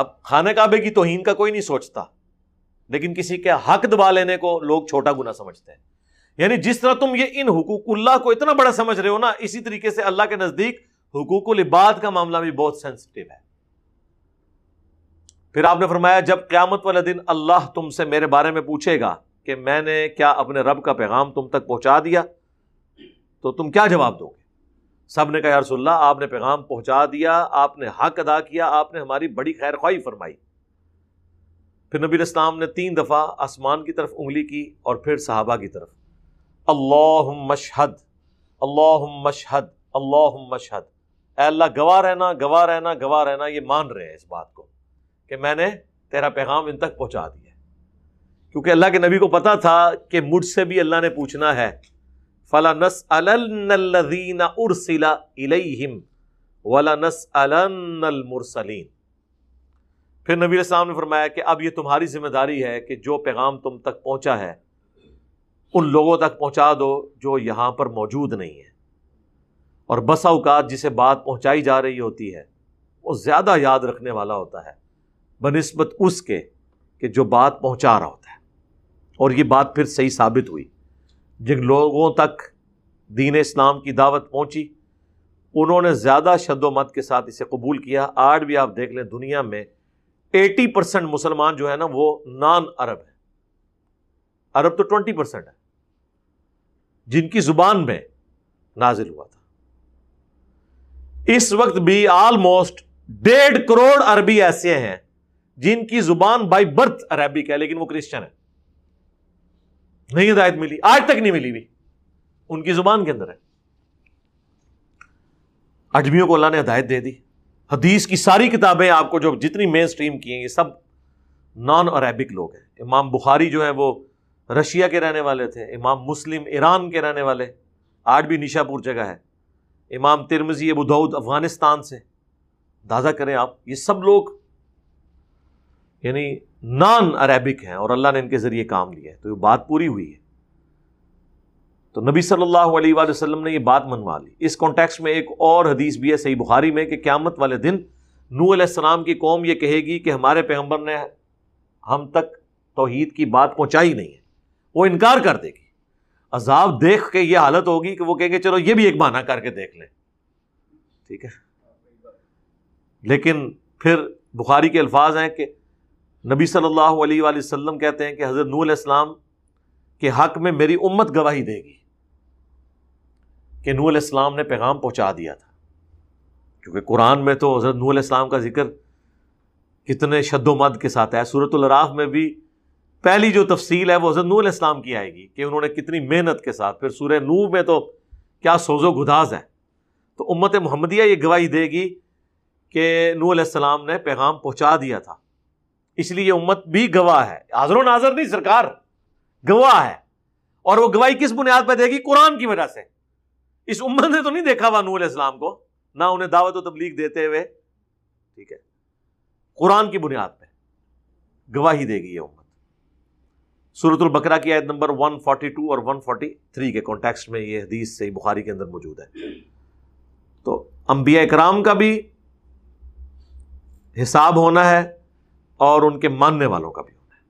اب خانہ کعبے کی توہین کا کوئی نہیں سوچتا، لیکن کسی کے حق دبا لینے کو لوگ چھوٹا گناہ سمجھتے ہیں۔ یعنی جس طرح تم یہ ان حقوق اللہ کو اتنا بڑا سمجھ رہے ہو نا، اسی طریقے سے اللہ کے نزدیک حقوق العباد کا معاملہ بھی بہت سینسٹیو ہے۔ پھر آپ نے فرمایا جب قیامت والے دن اللہ تم سے میرے بارے میں پوچھے گا کہ میں نے کیا اپنے رب کا پیغام تم تک پہنچا دیا، تو تم کیا جواب دو گے؟ سب نے کہا یا رسول اللہ، آپ نے پیغام پہنچا دیا، آپ نے حق ادا کیا، آپ نے ہماری بڑی خیر خواہی فرمائی۔ پھر نبی علیہ السلام نے 3 دفعہ آسمان کی طرف انگلی کی اور پھر صحابہ کی طرف، اللہم اشہد، اللہم اشہد، اللہم اشہد، اے اللہ گواہ رہنا، گواہ رہنا، گواہ رہنا۔ یہ مان رہے ہیں اس بات کو کہ میں نے تیرا پیغام ان تک پہنچا دیا، کیونکہ اللہ کے نبی کو پتا تھا کہ مجھ سے بھی اللہ نے پوچھنا ہے، فَلَنَسْأَلَنَّ الَّذِينَ أُرْسِلَ إِلَيْهِمْ وَلَنَسْأَلَنَّ الْمُرْسَلِينَ۔ پھر نبی علیہ السلام نے فرمایا کہ اب یہ تمہاری ذمہ داری ہے کہ جو پیغام تم تک پہنچا ہے ان لوگوں تک پہنچا دو جو یہاں پر موجود نہیں ہیں، اور بسا اوقات جسے بات پہنچائی جا رہی ہوتی ہے وہ زیادہ یاد رکھنے والا ہوتا ہے بنسبت اس کے کہ جو بات پہنچا رہا ہوتا ہے۔ اور یہ بات پھر صحیح ثابت ہوئی، جن لوگوں تک دین اسلام کی دعوت پہنچی انہوں نے زیادہ شد و مت کے ساتھ اسے قبول کیا۔ آج بھی آپ دیکھ لیں دنیا میں 80% مسلمان جو ہے نا وہ نان عرب ہیں، عرب تو 20% ہے جن کی زبان میں نازل ہوا تھا۔ اس وقت بھی آلموسٹ 1.5 کروڑ عربی ایسے ہیں جن کی زبان بائی برتھ عربک ہے، لیکن وہ کرسچن ہے، نہیں ہدایت ملی، آج تک نہیں ملی بھی، ان کی زبان کے اندر ہے۔ اجمیوں کو اللہ نے ہدایت دے دی، حدیث کی ساری کتابیں آپ کو جو جتنی مین سٹریم کی ہیں یہ سب نان عربک لوگ ہیں۔ امام بخاری جو ہیں وہ رشیا کے رہنے والے تھے، امام مسلم ایران کے رہنے والے، آج بھی نشا پور جگہ ہے، امام ترمذی، ابو داؤد افغانستان سے، اندازہ کریں آپ، یہ سب لوگ یعنی نان عربک ہیں اور اللہ نے ان کے ذریعے کام لیا ہے، تو یہ بات پوری ہوئی ہے۔ تو نبی صلی اللہ علیہ وآلہ وسلم نے یہ بات منوا لی۔ اس کانٹیکسٹ میں ایک اور حدیث بھی ہے صحیح بخاری میں کہ قیامت والے دن نوح علیہ السلام کی قوم یہ کہے گی کہ ہمارے پیغمبر نے ہم تک توحید کی بات پہنچائی نہیں ہے، وہ انکار کر دے گی۔ عذاب دیکھ کے یہ حالت ہوگی کہ وہ کہیں گے چلو یہ بھی ایک بہانہ کر کے دیکھ لیں، ٹھیک ہے۔ لیکن پھر بخاری کے الفاظ ہیں کہ نبی صلی اللہ علیہ وآلہ وسلم کہتے ہیں کہ حضرت نوح علیہ السلام کے حق میں میری امت گواہی دے گی کہ نوح علیہ السلام نے پیغام پہنچا دیا تھا، کیونکہ قرآن میں تو حضرت نوح علیہ السلام کا ذکر کتنے شد و مد کے ساتھ ہے۔ سورۃ العراف میں بھی پہلی جو تفصیل ہے وہ حضرت نوح علیہ السلام کی آئے گی کہ انہوں نے کتنی محنت کے ساتھ، پھر سورہ نوح میں تو کیا سوز و گداز ہے۔ تو امت محمدیہ یہ گواہی دے گی کہ نوح علیہ السلام نے پیغام پہنچا دیا تھا، اس لیے یہ امت بھی گواہ ہے، حاضر و ناظر نہیں، سرکار گواہ ہے۔ اور وہ گواہی کس بنیاد پہ دے گی؟ قرآن کی وجہ سے۔ اس امت نے تو نہیں دیکھا ہوا نوح علیہ السلام کو، نہ انہیں دعوت و تبلیغ دیتے ہوئے، ٹھیک ہے، قرآن کی بنیاد پہ گواہی دے گی یہ امت۔ سورۃ البقرہ کی آیت نمبر 142 اور 143 کے کانٹیکسٹ میں یہ حدیث صحیح بخاری کے اندر موجود ہے۔ تو انبیاء کرام کا بھی حساب ہونا ہے اور ان کے ماننے والوں کا بھی ہونا ہے۔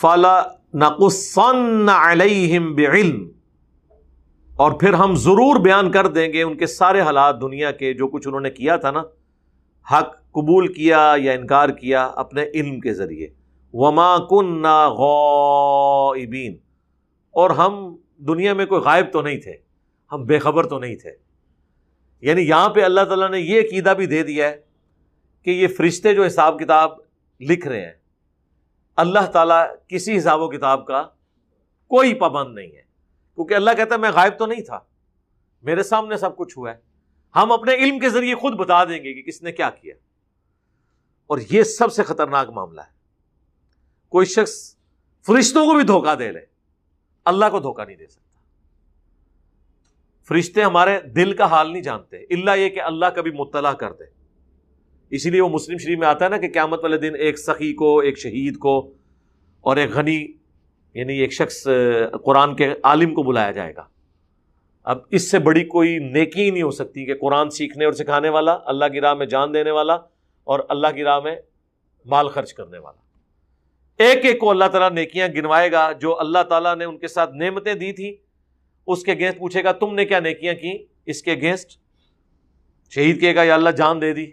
فَلَنَقُصَّنَّ عَلَيْهِمْ بِعِلْمٍ، اور پھر ہم ضرور بیان کر دیں گے ان کے سارے حالات دنیا کے، جو کچھ انہوں نے کیا تھا نا، حق قبول کیا یا انکار کیا، اپنے علم کے ذریعے۔ وَمَا كُنَّا غَائِبِينَ، اور ہم دنیا میں کوئی غائب تو نہیں تھے، ہم بے خبر تو نہیں تھے۔ یعنی یہاں پہ اللہ تعالیٰ نے یہ عقیدہ بھی دے دیا ہے کہ یہ فرشتے جو حساب کتاب لکھ رہے ہیں، اللہ تعالیٰ کسی حساب و کتاب کا کوئی پابند نہیں ہے، کیونکہ اللہ کہتا ہے میں غائب تو نہیں تھا، میرے سامنے سب کچھ ہوا ہے، ہم اپنے علم کے ذریعے خود بتا دیں گے کہ کس نے کیا کیا۔ اور یہ سب سے خطرناک معاملہ ہے، کوئی شخص فرشتوں کو بھی دھوکہ دے لے، اللہ کو دھوکہ نہیں دے سکتا۔ فرشتے ہمارے دل کا حال نہیں جانتے، اللہ یہ کہ اللہ کبھی مطلع کر دے۔ اسی لیے وہ مسلم شریف میں آتا ہے نا کہ قیامت والے دن ایک سخی کو، ایک شہید کو اور ایک غنی یعنی ایک شخص قرآن کے عالم کو بلایا جائے گا. اب اس سے بڑی کوئی نیکی ہی نہیں ہو سکتی کہ قرآن سیکھنے اور سکھانے والا, اللہ کی راہ میں جان دینے والا اور اللہ کی راہ میں مال خرچ کرنے والا. ایک ایک کو اللہ تعالیٰ نیکیاں گنوائے گا, جو اللہ تعالیٰ نے ان کے ساتھ نعمتیں دی تھیں اس کے اگینسٹ پوچھے گا تم نے کیا نیکیاں کی, اس کے اگینسٹ شہید کہے گا یا اللہ جان دے دی.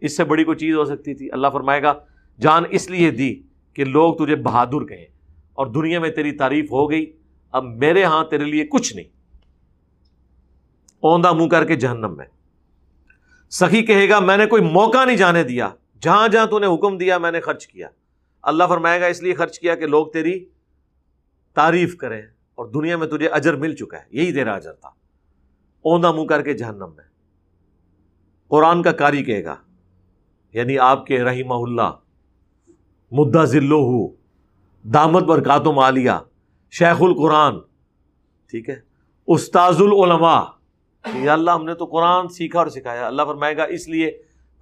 اس سے بڑی کوئی چیز ہو سکتی تھی؟ اللہ فرمائے گا جان اس لیے دی کہ لوگ تجھے بہادر کہیں اور دنیا میں تیری تعریف ہو گئی, اب میرے ہاں تیرے لیے کچھ نہیں, اوندھا منہ کر کے جہنم میں. سخی کہے گا میں نے کوئی موقع نہیں جانے دیا, جہاں جہاں تو نے حکم دیا میں نے خرچ کیا. اللہ فرمائے گا اس لیے خرچ کیا کہ لوگ تیری تعریف کریں اور دنیا میں تجھے اجر مل چکا ہے, یہی تیرا اجر تھا, اوندھا منہ کر کے جہنم میں. قرآن کا قاری کہے گا یعنی آپ کے رحمہ اللہ مدعا ذلو ہو دامت برکات و مالیہ شیخ القرآن, ٹھیک ہے, استاذ العلماء, یا اللہ ہم نے تو قرآن سیکھا اور سکھایا. اللہ فرمائے گا اس لیے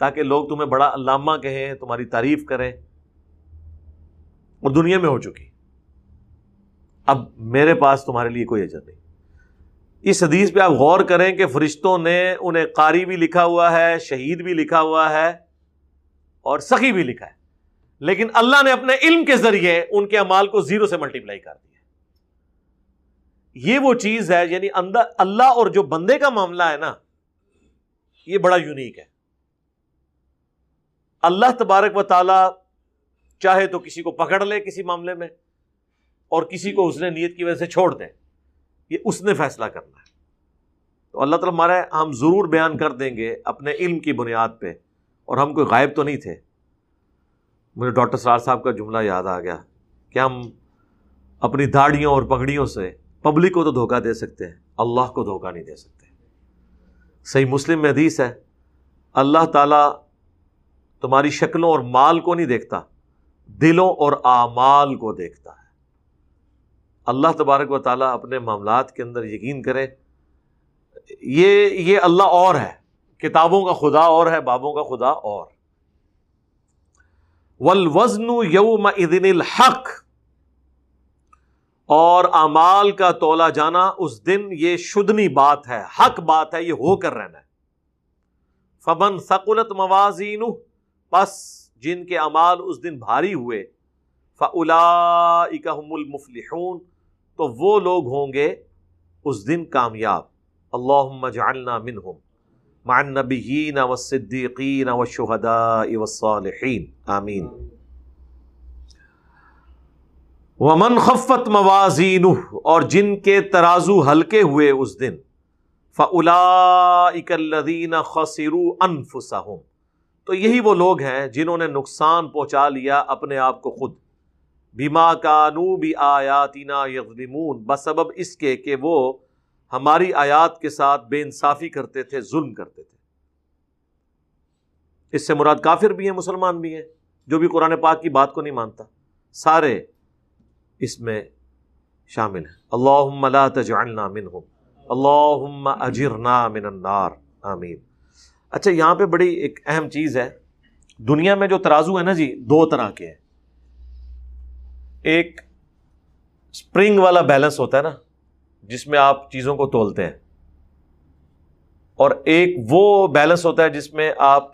تاکہ لوگ تمہیں بڑا علامہ کہیں, تمہاری تعریف کریں, اور دنیا میں ہو چکی, اب میرے پاس تمہارے لیے کوئی اجر نہیں. اس حدیث پہ آپ غور کریں کہ فرشتوں نے انہیں قاری بھی لکھا ہوا ہے, شہید بھی لکھا ہوا ہے اور سخی بھی لکھا ہے, لیکن اللہ نے اپنے علم کے ذریعے ان کے اعمال کو زیرو سے ملٹیپلائی کر دیا. یہ وہ چیز ہے یعنی اندر اللہ اور جو بندے کا معاملہ ہے نا, یہ بڑا یونیک ہے. اللہ تبارک و تعالی چاہے تو کسی کو پکڑ لے کسی معاملے میں اور کسی کو اس نے نیت کی وجہ سے چھوڑ دے, یہ اس نے فیصلہ کرنا ہے. تو اللہ تعالیٰ ہمارے ہم ضرور بیان کر دیں گے اپنے علم کی بنیاد پہ, اور ہم کوئی غائب تو نہیں تھے. مجھے ڈاکٹر سرار صاحب کا جملہ یاد آ گیا کہ ہم اپنی داڑھیوں اور پگڑیوں سے پبلک کو تو دھوکہ دے سکتے ہیں, اللہ کو دھوکہ نہیں دے سکتے. صحیح مسلم میں حدیث ہے, اللہ تعالیٰ تمہاری شکلوں اور مال کو نہیں دیکھتا, دلوں اور اعمال کو دیکھتا ہے. اللہ تبارک و تعالیٰ اپنے معاملات کے اندر یقین کریں, یہ اللہ اور ہے, کتابوں کا خدا اور ہے, بابوں کا خدا اور. والوزن یومئذ الحق, اور اعمال کا تولا جانا اس دن یہ شدنی بات ہے, حق بات ہے, یہ ہو کر رہنا ہے. فمن ثقلت موازینہ, پس جن کے اعمال اس دن بھاری ہوئے, فَأُولَٰئِكَ هُمُ الْمُفْلِحُونَ, تو وہ لوگ ہوں گے اس دن کامیاب. اللہم اجعلنا منہم مع النبیین والصدیقین والشہداء والصالحین, آمین. وَمَنْ خَفَّتْ مَوَازِينُهُ, اور جن کے ترازو ہلکے ہوئے اس دن, فَأُولَٰئِكَ الَّذِينَ خَسِرُوا أَنفُسَهُمْ, تو یہی وہ لوگ ہیں جنہوں نے نقصان پہنچا لیا اپنے آپ کو خود. بما کانوا بآیاتنا یظلمون, بسبب اس کے کہ وہ ہماری آیات کے ساتھ بے انصافی کرتے تھے, ظلم کرتے تھے. اس سے مراد کافر بھی ہیں مسلمان بھی ہیں, جو بھی قرآن پاک کی بات کو نہیں مانتا, سارے اس میں شامل ہیں. اللہم لا تجعلنا منہم, اللہم اجرنا من النار, آمین. اچھا یہاں پہ بڑی ایک اہم چیز ہے, دنیا میں جو ترازو ہے نا جی دو طرح کے ہیں, ایک سپرنگ والا بیلنس ہوتا ہے نا جس میں آپ چیزوں کو تولتے ہیں, اور ایک وہ بیلنس ہوتا ہے جس میں آپ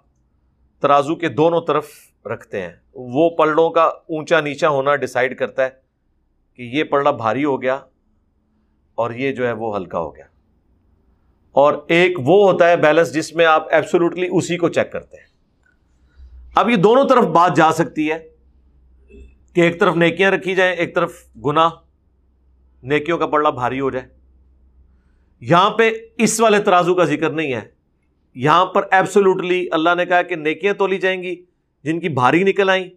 ترازو کے دونوں طرف رکھتے ہیں. وہ پلڑوں کا اونچا نیچا ہونا ڈیسائیڈ کرتا ہے کہ یہ پلڑا بھاری ہو گیا اور یہ جو ہے وہ ہلکا ہو گیا. اور ایک وہ ہوتا ہے بیلنس جس میں آپ ایبسولوٹلی اسی کو چیک کرتے ہیں. اب یہ دونوں طرف بات جا سکتی ہے کہ ایک طرف نیکیاں رکھی جائیں ایک طرف گناہ, نیکیوں کا پلڑا بھاری ہو جائے. یہاں پہ اس والے ترازو کا ذکر نہیں ہے, یہاں پر ایبسولوٹلی اللہ نے کہا کہ نیکیاں تولی جائیں گی, جن کی بھاری نکل آئیں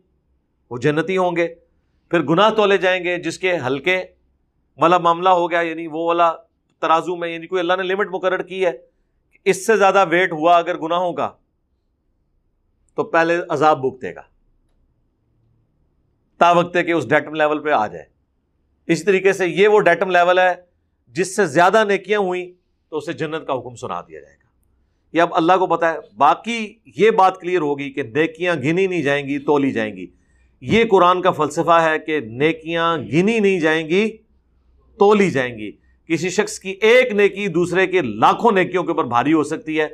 وہ جنتی ہوں گے, پھر گناہ تولے جائیں گے جس کے ہلکے والا معاملہ ہو گیا, یعنی وہ والا ترازو میں یعنی کوئی اللہ نے لمٹ مقرر کی ہے, اس سے زیادہ ویٹ ہوا اگر گناہوں کا تو پہلے عذاب بھگتے گا تا وقت ہے کہ اس ڈیٹم لیول پہ آ جائے. اس طریقے سے یہ وہ ڈیٹم لیول ہے جس سے زیادہ نیکیاں ہوئیں تو اسے جنت کا حکم سنا دیا جائے گا. یہ اب اللہ کو پتہ ہے. باقی یہ بات کلیئر ہوگی کہ نیکیاں گنی نہیں جائیں گی, تولی جائیں گی. یہ قرآن کا فلسفہ ہے کہ نیکیاں گنی نہیں جائیں گی تولی جائیں گی. کسی شخص کی ایک نیکی دوسرے کے لاکھوں نیکیوں کے اوپر بھاری ہو سکتی ہے,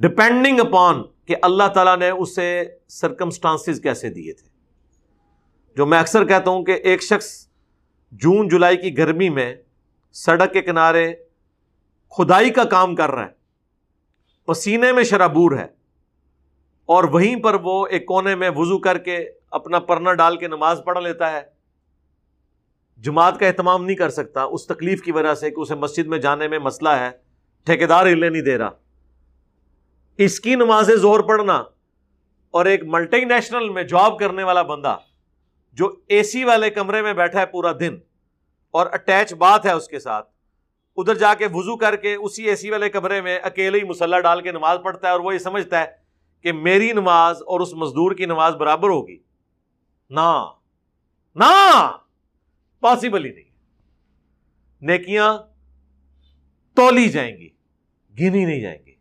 ڈپینڈنگ اپان کہ اللہ تعالیٰ نے اسے سرکمسٹانسز کیسے دیے تھے. جو میں اکثر کہتا ہوں کہ ایک شخص جون جولائی کی گرمی میں سڑک کے کنارے کھدائی کا کام کر رہا ہے, پسینے میں شرابور ہے, اور وہیں پر وہ ایک کونے میں وضو کر کے اپنا پرنا ڈال کے نماز پڑھ لیتا ہے, جماعت کا اہتمام نہیں کر سکتا اس تکلیف کی وجہ سے کہ اسے مسجد میں جانے میں مسئلہ ہے, ٹھیکیدار ہلنے نہیں دے رہا. اس کی نماز ظہر پڑھنا اور ایک ملٹی نیشنل میں جاب کرنے والا بندہ جو اے سی والے کمرے میں بیٹھا ہے پورا دن اور اٹیچ بات ہے اس کے ساتھ, ادھر جا کے وضو کر کے اسی اے سی والے کمرے میں اکیلے ہی مسلح ڈال کے نماز پڑھتا ہے, اور وہ یہ سمجھتا ہے کہ میری نماز اور اس مزدور کی نماز برابر ہوگی. نہ پاسبل ہی نہیں. نیکیاں تولی جائیں گی, گنی نہیں جائیں گی.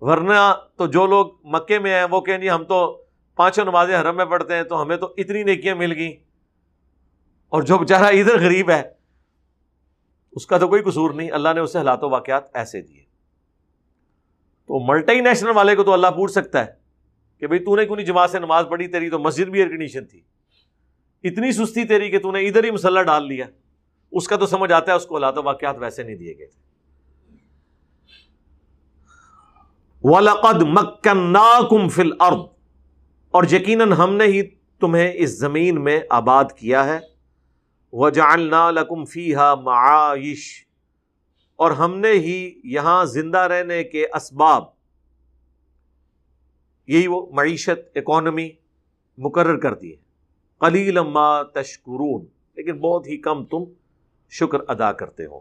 ورنہ تو جو لوگ مکے میں ہیں وہ کہیں جی ہم تو پانچوں نمازیں حرم میں پڑھتے ہیں تو ہمیں تو اتنی نیکیاں مل گئیں, اور جو بیچارہ ادھر غریب ہے اس کا تو کوئی قصور نہیں, اللہ نے اسے حالات و واقعات ایسے دیے. تو ملٹی نیشنل والے کو تو اللہ پوچھ سکتا ہے کہ بھئی تو نے کیوں نہیں جماعت سے نماز پڑھی, تیری تو مسجد بھی ایئر کنڈیشن تھی, اتنی سستی تیری کہ تو نے ادھر ہی مسلح ڈال لیا. اس کا تو سمجھ آتا ہے اس کو حالات و واقعات ویسے نہیں دیے گئے تھے. وَلَقَدْ مَكَّنَّاكُمْ فِي الْأَرْضِ, اور یقیناً ہم نے ہی تمہیں اس زمین میں آباد کیا ہے. وَجَعَلْنَا لَكُمْ فِيهَا مَعَائِشَ, اور ہم نے ہی یہاں زندہ رہنے کے اسباب, یہی وہ معیشت اکانومی مقرر کر دی ہے. قَلِيلًا مَا تَشْكُرُونَ, لیکن بہت ہی کم تم شکر ادا کرتے ہو.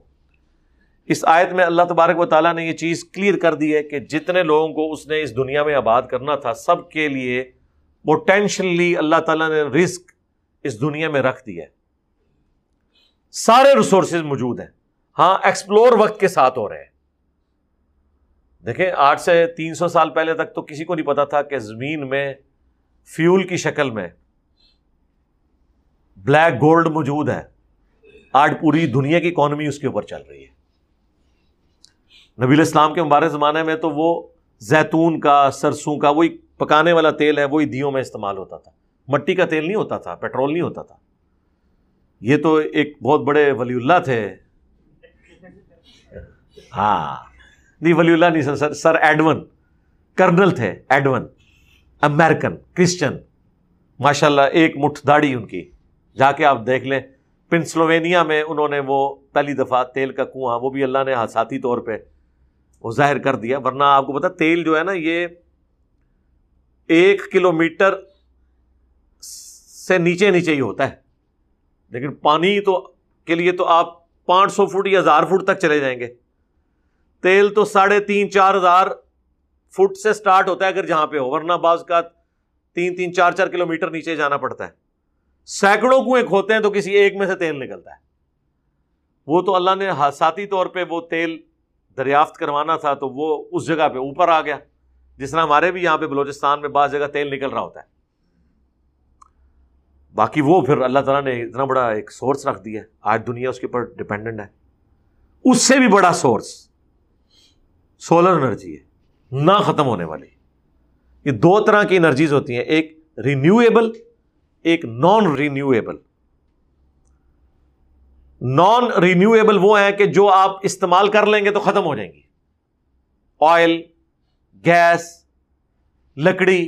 اس آیت میں اللہ تبارک و تعالیٰ نے یہ چیز کلیئر کر دی ہے کہ جتنے لوگوں کو اس نے اس دنیا میں آباد کرنا تھا سب کے لیے پوٹینشلی اللہ تعالیٰ نے رزق اس دنیا میں رکھ دیا ہے. سارے ریسورسز موجود ہیں, ہاں ایکسپلور وقت کے ساتھ ہو رہے ہیں. دیکھیں 8 سے 300 سال پہلے تک تو کسی کو نہیں پتا تھا کہ زمین میں فیول کی شکل میں بلیک گولڈ موجود ہے. آج پوری دنیا کی اکانومی اس کے اوپر چل رہی ہے. نبی علیہ السلام کے مبارک زمانے میں تو وہ زیتون کا, سرسوں کا, وہی پکانے والا تیل ہے, وہی دیوں میں استعمال ہوتا تھا. مٹی کا تیل نہیں ہوتا تھا, پیٹرول نہیں ہوتا تھا. یہ تو ایک بہت بڑے ولی اللہ تھے, ہاں نہیں ولی اللہ نہیں سر, سر ایڈون, کرنل تھے ایڈون, امریکن کرسچن, ماشاءاللہ ایک مٹھ داڑھی ان کی, جا کے آپ دیکھ لیں. پنسلوینیا میں انہوں نے وہ پہلی دفعہ تیل کا کنواں, وہ بھی اللہ نے حادثاتی طور پہ وہ ظاہر کر دیا. ورنہ آپ کو پتا تیل جو ہے نا یہ 1 کلومیٹر سے نیچے ہی ہوتا ہے, لیکن پانی تو کے لیے تو آپ 500 فٹ یا 1000 فٹ تک چلے جائیں گے. تیل تو 3500 4,000 فٹ سے سٹارٹ ہوتا ہے اگر جہاں پہ ہو, ورنہ بعض کا 3 4 کلومیٹر نیچے جانا پڑتا ہے. سینکڑوں کنویں کھوتے ہیں تو کسی ایک میں سے تیل نکلتا ہے. وہ تو اللہ نے حادثاتی طور پہ وہ تیل دریافت کروانا تھا تو وہ اس جگہ پہ اوپر آ گیا, جس طرح ہمارے بھی یہاں پہ بلوچستان میں بعض جگہ تیل نکل رہا ہوتا ہے. باقی وہ پھر اللہ تعالیٰ نے اتنا بڑا ایک سورس رکھ دیا ہے, آج دنیا اس کے اوپر ڈیپینڈنٹ ہے. اس سے بھی بڑا سورس سولر انرجی ہے, نہ ختم ہونے والی. یہ 2 طرح کی انرجیز ہوتی ہیں, ایک رینیویبل, ایک نان رینیویبل. نان رینیویبل وہ ہیں کہ جو آپ استعمال کر لیں گے تو ختم ہو جائیں گی. آئل, گیس, لکڑی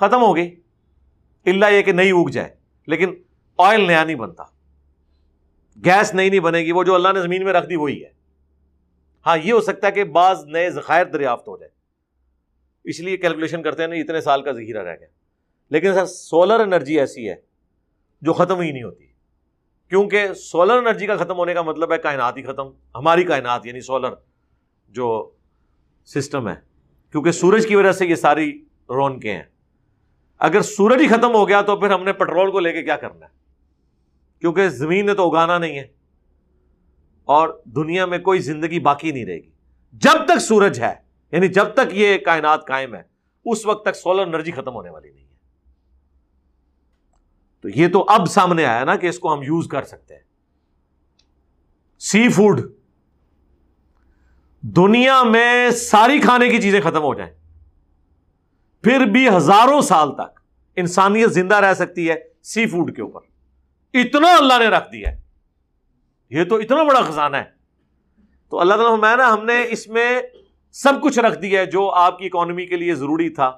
ختم ہو گئی, اللہ یہ کہ نہیں اگ جائے. لیکن آئل نیا نہیں بنتا, گیس نہیں بنے گی, وہ جو اللہ نے زمین میں رکھ دی وہی ہے. ہاں یہ ہو سکتا ہے کہ بعض نئے ذخائر دریافت ہو جائے, اس لیے کیلکولیشن کرتے ہیں نا اتنے سال کا ذخیرہ رہ گیا. لیکن سر سولر انرجی ایسی ہے جو ختم ہی نہیں ہوتی, کیونکہ سولر انرجی کا ختم ہونے کا مطلب ہے کائنات ہی ختم, ہماری کائنات یعنی سولر جو سسٹم ہے, کیونکہ سورج کی وجہ سے یہ ساری رونقیں ہیں. اگر سورج ہی ختم ہو گیا تو پھر ہم نے پیٹرول کو لے کے کیا کرنا ہے, کیونکہ زمین نے تو اگانا نہیں ہے اور دنیا میں کوئی زندگی باقی نہیں رہے گی جب تک سورج ہے, یعنی جب تک یہ کائنات قائم ہے اس وقت تک سولر انرجی ختم ہونے والی نہیں ہے. تو یہ تو اب سامنے آیا نا کہ اس کو ہم یوز کر سکتے ہیں. سی فوڈ, دنیا میں ساری کھانے کی چیزیں ختم ہو جائیں پھر بھی ہزاروں سال تک انسانیت زندہ رہ سکتی ہے سی فوڈ کے اوپر. اتنا اللہ نے رکھ دیا ہے, یہ تو اتنا بڑا خزانہ ہے. تو اللہ تعالیٰ میں نا ہم نے اس میں سب کچھ رکھ دیا ہے جو آپ کی اکانومی کے لیے ضروری تھا.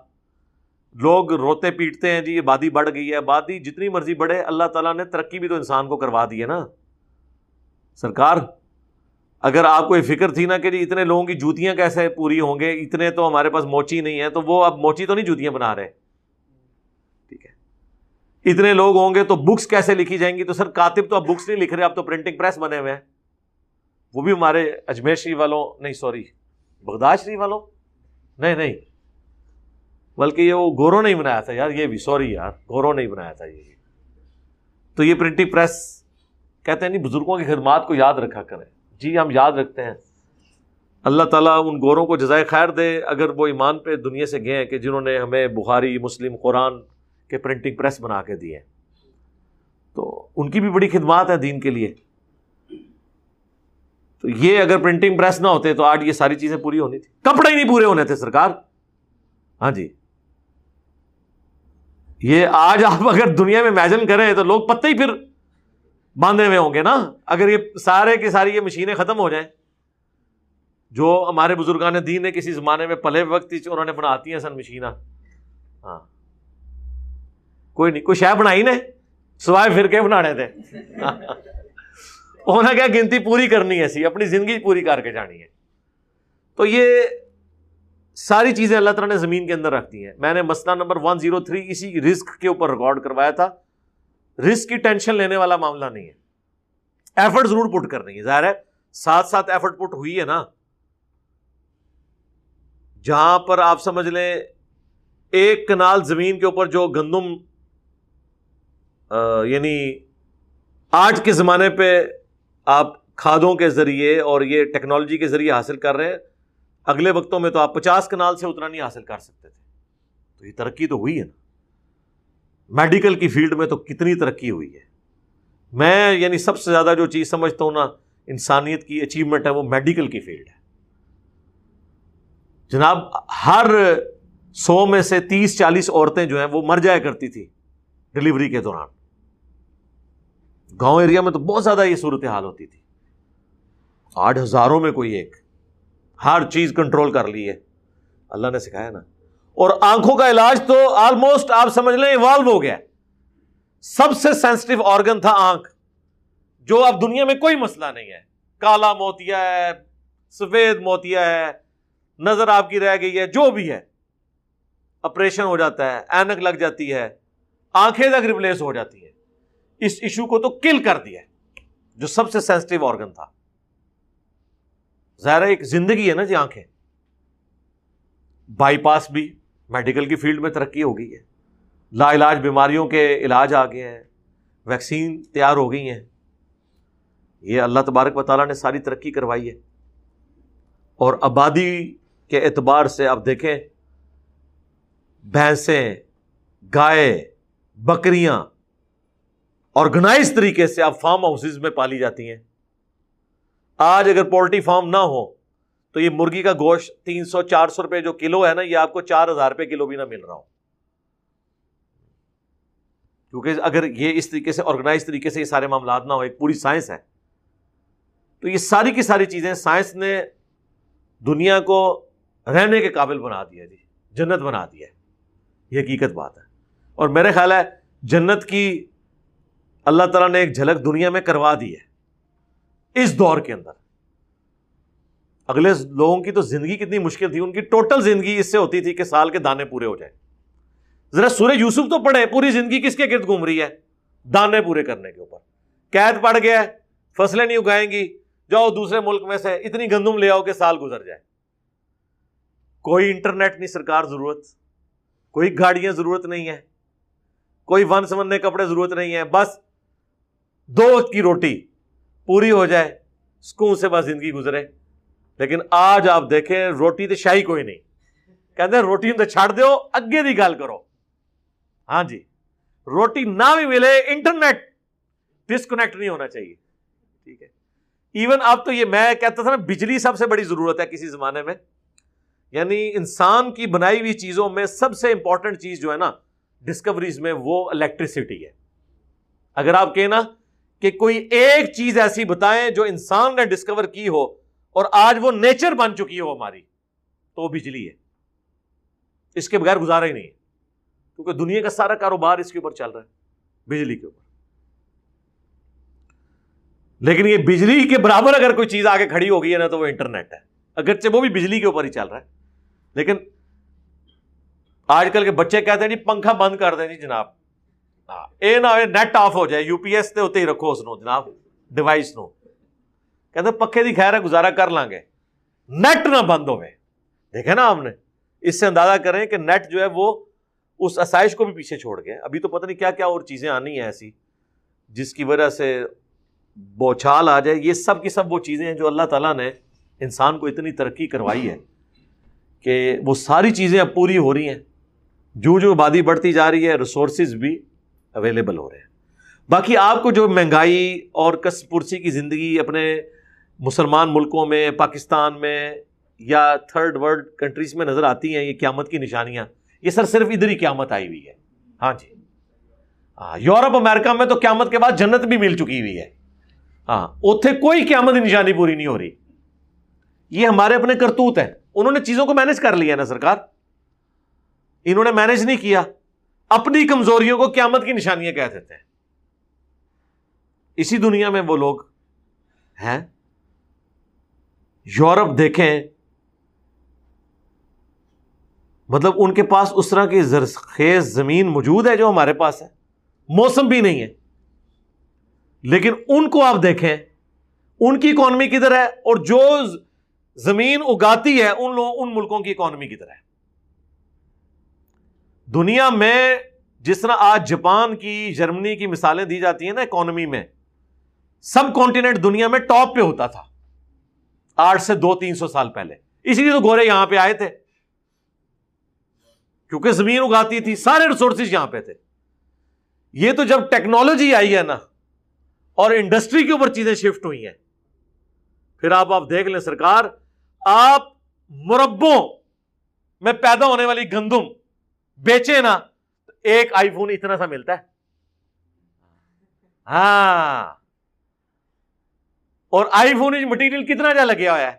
لوگ روتے پیٹتے ہیں جی آبادی بڑھ گئی ہے, آبادی جتنی مرضی بڑھے, اللہ تعالیٰ نے ترقی بھی تو انسان کو کروا دی ہے نا. سرکار اگر آپ کو یہ فکر تھی نا کہ جی اتنے لوگوں کی جوتیاں کیسے پوری ہوں گے, اتنے تو ہمارے پاس موچی نہیں ہے, تو وہ اب موچی تو نہیں جوتیاں بنا رہے, ٹھیک ہے. اتنے لوگ ہوں گے تو بکس کیسے لکھی جائیں گی, تو سر کاتب تو اب بکس نہیں لکھ رہے, اب تو پرنٹنگ پریس بنے ہوئے ہیں. وہ بھی ہمارے اجمیر شریف والوں, نہیں سوری بغداد شریف والوں, نہیں بلکہ یہ وہ گوروں نے ہی بنایا تھا یار, یہ بھی سوری یار گوروں نے ہی بنایا تھا یہ بھی. تو یہ پرنٹنگ پریس کہتے ہیں نہیں بزرگوں کی خدمات کو یاد رکھا کریں. جی ہم یاد رکھتے ہیں, اللہ تعالیٰ ان گوروں کو جزائے خیر دے اگر وہ ایمان پہ دنیا سے گئے ہیں کہ جنہوں نے ہمیں بخاری مسلم قرآن کے پرنٹنگ پریس بنا کے دیے. تو ان کی بھی بڑی خدمات ہیں دین کے لیے. تو یہ اگر پرنٹنگ پریس نہ ہوتے تو آج یہ ساری چیزیں پوری ہونی تھی. کپڑے ہی نہیں پورے ہونے تھے سرکار. ہاں جی, یہ آج آپ اگر دنیا میں امیجن کریں تو لوگ پتے ہی پھر باندھے ہوئے ہوں گے نا اگر یہ سارے کی ساری یہ مشینیں ختم ہو جائیں جو ہمارے بزرگان دین نے کسی زمانے میں پلے وقت انہوں نے بناتی ہیں سن مشینہ. ہاں کوئی نہیں, کوئی شے بنائی نے سوائے پھر کے بنانے تھے. انہوں نے کیا گنتی پوری کرنی ہے, سی اپنی زندگی پوری کر کے جانی ہے. تو یہ ساری چیزیں اللہ تعالیٰ نے زمین کے اندر رکھ دی ہیں. میں نے مسئلہ نمبر 103 اسی رزق کے اوپر ریکارڈ کروایا تھا. رزق کی ٹینشن لینے والا معاملہ نہیں ہے, ایفرٹ ضرور پٹ کرنی ہے. ظاہر ہے ساتھ ساتھ ایفرٹ پٹ ہوئی ہے نا. جہاں پر آپ سمجھ لیں ایک کنال زمین کے اوپر جو گندم یعنی آج کے زمانے پہ آپ کھادوں کے ذریعے اور یہ ٹیکنالوجی کے ذریعے حاصل کر رہے ہیں, اگلے وقتوں میں تو آپ 50 کنال سے اتنا نہیں حاصل کر سکتے تھے. تو یہ ترقی تو ہوئی ہے نا. میڈیکل کی فیلڈ میں تو کتنی ترقی ہوئی ہے. میں یعنی سب سے زیادہ جو چیز سمجھتا ہوں نا انسانیت کی اچیومنٹ ہے وہ میڈیکل کی فیلڈ ہے. جناب ہر 100 میں سے 30-40 عورتیں جو ہیں وہ مر جایا کرتی تھیں ڈلیوری کے دوران. گاؤں ایریا میں تو بہت زیادہ یہ صورتحال ہوتی تھی. آج ہزاروں میں کوئی ایک, ہر چیز کنٹرول کر لی ہے, اللہ نے سکھایا نا. اور آنکھوں کا علاج تو آلموسٹ آپ سمجھ لیں ایوالو ہو گیا. سب سے سینسٹیو آرگن تھا آنکھ, جو اب دنیا میں کوئی مسئلہ نہیں ہے. کالا موتیا ہے, سفید موتیا ہے, نظر آپ کی رہ گئی ہے, جو بھی ہے آپریشن ہو جاتا ہے, اینک لگ جاتی ہے, آنکھیں تک ریپلیس ہو جاتی ہے. اس ایشو کو تو کل کر دیا جو سب سے سینسٹیو آرگن تھا. ظاہر ایک زندگی ہے نا جی آنکھیں. بائی پاس بھی میڈیکل کی فیلڈ میں ترقی ہو گئی ہے. لا علاج بیماریوں کے علاج آ گئے ہیں, ویکسین تیار ہو گئی ہیں. یہ اللہ تبارک و تعالیٰ نے ساری ترقی کروائی ہے. اور آبادی کے اعتبار سے آپ دیکھیں بھینسیں, گائے, بکریاں آرگنائز طریقے سے آپ فارم ہاؤسز میں پالی جاتی ہیں. آج اگر پولٹری فارم نہ ہو تو یہ مرغی کا گوشت 300-400 روپے جو کلو ہے نا, یہ آپ کو 4000 روپے کلو بھی نہ مل رہا ہو. کیونکہ اگر یہ اس طریقے سے آرگنائز طریقے سے یہ سارے معاملات نہ ہو, ایک پوری سائنس ہے. تو یہ ساری کی ساری چیزیں سائنس نے دنیا کو رہنے کے قابل بنا دیا جی, جنت بنا دیا. یہ حقیقت بات ہے. اور میرے خیال ہے جنت کی اللہ تعالیٰ نے ایک جھلک دنیا میں کروا دی ہے اس دور کے اندر. اگلے لوگوں کی تو زندگی کتنی مشکل تھی, ان کی ٹوٹل زندگی اس سے ہوتی تھی کہ سال کے دانے پورے ہو جائیں. ذرا سورہ یوسف تو پڑھیں, پوری زندگی کس کے گرد گھوم رہی ہے؟ دانے پورے کرنے کے اوپر. قید پڑ گیا ہے, فصلیں نہیں اگائیں گی, جاؤ دوسرے ملک میں سے اتنی گندم لے آؤ کہ سال گزر جائے. کوئی انٹرنیٹ نہیں سرکار ضرورت, کوئی گاڑیاں ضرورت نہیں ہے, کوئی ون سمنے کپڑے ضرورت نہیں ہے. بس دو وقت کی روٹی پوری ہو جائے, سکون سے بس زندگی گزرے. لیکن آج آپ دیکھیں روٹی تو شاہی کوئی نہیں, کہتے ہیں روٹی تو چھاڑ دیو اگے دی گال کرو. ہاں جی روٹی نہ بھی ملے انٹرنیٹ ڈسکنیکٹ نہیں ہونا چاہیے. ٹھیک ہے, ایون اب تو یہ میں کہتا تھا نا بجلی سب سے بڑی ضرورت ہے کسی زمانے میں, یعنی انسان کی بنائی ہوئی چیزوں میں سب سے امپورٹنٹ چیز جو ہے نا ڈسکوریز میں وہ الیکٹریسٹی ہے. اگر آپ کہنا کہ کوئی ایک چیز ایسی بتائیں جو انسان نے ڈسکور کی ہو اور آج وہ نیچر بن چکی ہو ہماری, تو وہ بجلی ہے. اس کے بغیر گزارا ہی نہیں ہے, کیونکہ دنیا کا سارا کاروبار اس کے اوپر چل رہا ہے, بجلی کے اوپر. لیکن یہ بجلی کے برابر اگر کوئی چیز آگے کھڑی ہو گئی ہے نا تو وہ انٹرنیٹ ہے, اگرچہ وہ بھی بجلی کے اوپر ہی چل رہا ہے. لیکن آج کل کے بچے کہتے ہیں جی پنکھا بند کر دیں جی جناب, اے نہ نیٹ آف ہو جائے, یو پی ایس تے ہوتے ہی رکھو اس نو جناب ڈیوائس نو, کہتے پکے دی خیر ہے گزارا کر لیں گے, نیٹ نہ بند ہوئے. دیکھے نا ہم نے, اس سے اندازہ کریں کہ نیٹ جو ہے وہ اس آسائش کو بھی پیچھے چھوڑ گئے. ابھی تو پتہ نہیں کیا کیا اور چیزیں آنی ہیں ایسی جس کی وجہ سے بوچھال آ جائے. یہ سب کی سب وہ چیزیں ہیں جو اللہ تعالیٰ نے انسان کو اتنی ترقی کروائی ہے کہ وہ ساری چیزیں اب پوری ہو رہی ہیں. جو جو آبادی بڑھتی جا رہی ہے ریسورسز بھی اویلیبل ہو رہے ہیں. باقی آپ کو جو مہنگائی اور کس پرسی کی زندگی اپنے مسلمان ملکوں میں, پاکستان میں یا تھرڈ ورلڈ کنٹریز میں نظر آتی ہیں, یہ قیامت کی نشانیاں, یہ سر صرف ادھر ہی قیامت آئی ہوئی ہے. ہاں جی, ہاں یورپ امریکہ میں تو قیامت کے بعد جنت بھی مل چکی ہوئی ہے. ہاں اوتھے کوئی قیامت کی نشانی پوری نہیں ہو رہی. یہ ہمارے اپنے کرتوت ہیں, انہوں نے چیزوں کو مینیج کر لیا ہے نا سرکار, انہوں نے مینیج نہیں کیا. اپنی کمزوریوں کو قیامت کی نشانیاں کہہ دیتے ہیں. اسی دنیا میں وہ لوگ ہیں. یورپ دیکھیں, مطلب ان کے پاس اس طرح کی زرخیز زمین موجود ہے جو ہمارے پاس ہے, موسم بھی نہیں ہے, لیکن ان کو آپ دیکھیں ان کی اکانومی کدھر ہے, اور جو زمین اگاتی ہے ان ملکوں کی اکانومی کدھر ہے. دنیا میں جس طرح آج جاپان کی, جرمنی کی مثالیں دی جاتی ہیں نا اکانومی میں, سب کانٹیننٹ دنیا میں ٹاپ پہ ہوتا تھا 8 سے 200-300 سال پہلے. اسی لیے تو گورے یہاں پہ آئے تھے, کیونکہ زمین اگاتی تھی, سارے ریسورسز یہاں پہ تھے. یہ تو جب ٹیکنالوجی آئی ہے نا اور انڈسٹری کے اوپر چیزیں شفٹ ہوئی ہیں, پھر آپ دیکھ لیں سرکار, آپ مربوں میں پیدا ہونے والی گندم بیچے نا ایک آئی فون اتنا سا ملتا ہے. ہاں, اور آئی فون مٹیریل کتنا جا لگیا ہوا ہے,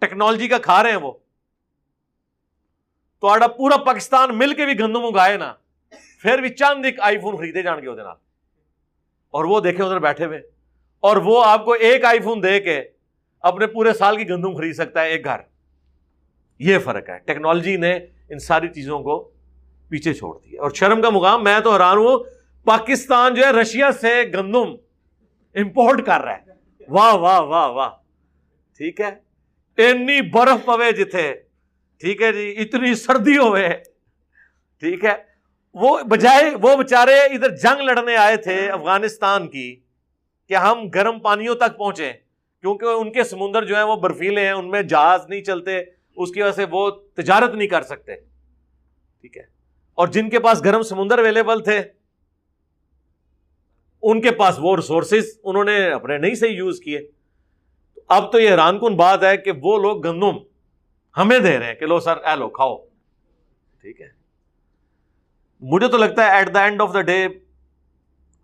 ٹیکنالوجی کا کھا رہے ہیں وہ. تو آڑا پورا پاکستان مل کے بھی گندم اگائے نا, پھر بھی چند ایک آئی فون خریدے جان گے ادھر, اور وہ دیکھیں ادھر بیٹھے ہوئے, اور وہ آپ کو ایک آئی فون دے کے اپنے پورے سال کی گندم خرید سکتا ہے ایک گھر. یہ فرق ہے, ٹیکنالوجی نے ان ساری چیزوں کو پیچھے چھوڑ دیا. اور شرم کا مقام, میں تو حیران ہوں, پاکستان جو ہے رشیا سے گندم امپورٹ کر رہا ہے. واہ واہ واہ واہ, ٹھیک ہے, اتنی برف پوے جتھے, ٹھیک ہے جی, اتنی سردی ہوئے, ٹھیک ہے, وہ بجائے وہ بےچارے ادھر جنگ لڑنے آئے تھے افغانستان کی کہ ہم گرم پانیوں تک پہنچے, کیونکہ ان کے سمندر جو ہیں وہ برفیلے ہیں, ان میں جہاز نہیں چلتے, اس کی وجہ سے وہ تجارت نہیں کر سکتے. ٹھیک ہے, اور جن کے پاس گرم سمندر اویلیبل تھے ان کے پاس وہ ریسورسز انہوں نے اپنے نہیں صحیح یوز کیے. اب تو یہ حیران کن بات ہے کہ وہ لوگ گندم ہمیں دے رہے ہیں کہ لو سر, اے لو کھاؤ. ٹھیک ہے, مجھے تو لگتا ہے at the end of the day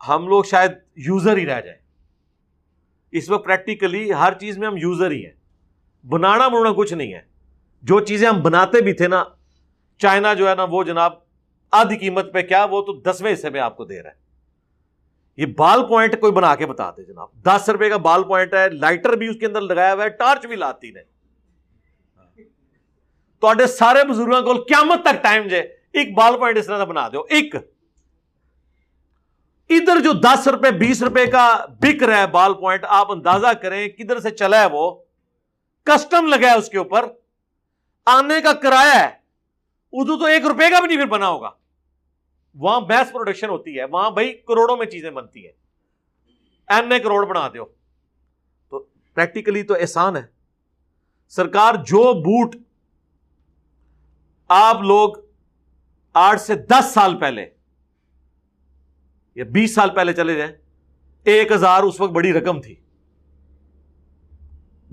ہم لوگ شاید یوزر ہی رہ جائیں. اس وقت پریکٹیکلی ہر چیز میں ہم یوزر ہی ہیں, بنانا بنانا کچھ نہیں ہے. جو چیزیں ہم بناتے بھی تھے نا, چائنا جو ہے نا وہ جناب آدھی قیمت پہ کیا, وہ تو 10ویں حصے میں آپ کو دے رہا ہے. یہ بال پوائنٹ کوئی بنا کے بتا دے جناب, 10 روپے کا بال پوائنٹ ہے, لائٹر بھی اس کے اندر لگایا ہوا ہے, ٹارچ بھی لاتی نے. تو سارے بزرگوں کو قیامت تک ٹائم جے ایک بال پوائنٹ اس طرح کا بنا دو. ایک ادھر جو 10 روپے 20 روپے کا بک رہا ہے بال پوائنٹ, آپ اندازہ کریں کدھر سے چلا ہے. وہ کسٹم لگا ہے اس کے اوپر, آنے کا کرایہ ہے, ادھر تو 1 روپے کا بھی نہیں پھر بنا ہوگا. وہاں میس پروڈکشن ہوتی ہے, وہاں بھائی کروڑوں میں چیزیں بنتی ہیں, این اے کروڑ بنا دیو. تو پریکٹیکلی تو احسان ہے سرکار. جو بوٹ آپ لوگ 8 سے 10 سال پہلے یا 20 سال پہلے چلے جائیں، 1000 اس وقت بڑی رقم تھی،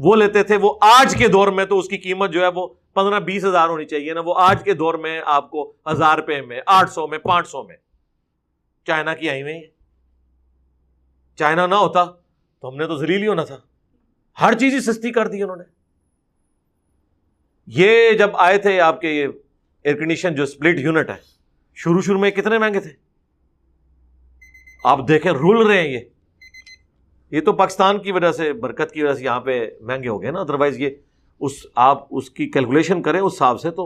وہ لیتے تھے. وہ آج کے دور میں تو اس کی قیمت جو ہے وہ 15-20 ہزار ہونی چاہیے نا. وہ آج کے دور میں آپ کو 1000 روپے میں، 800 میں، 500 میں چائنا کی آئی ہوئی ہے. چائنا نہ ہوتا تو ہم نے تو ذلیل ہی ہونا تھا. ہر چیز ہی سستی کر دی انہوں نے. یہ جب آئے تھے آپ کے یہ ایئر کنڈیشن جو سپلٹ یونٹ ہے، شروع میں کتنے مہنگے تھے، آپ دیکھیں رول رہے ہیں. یہ تو پاکستان کی وجہ سے، برکت کی وجہ سے یہاں پہ مہنگے ہو گئے نا. ادروائز یہ آپ اس کی کیلکولیشن کریں اس حساب سے تو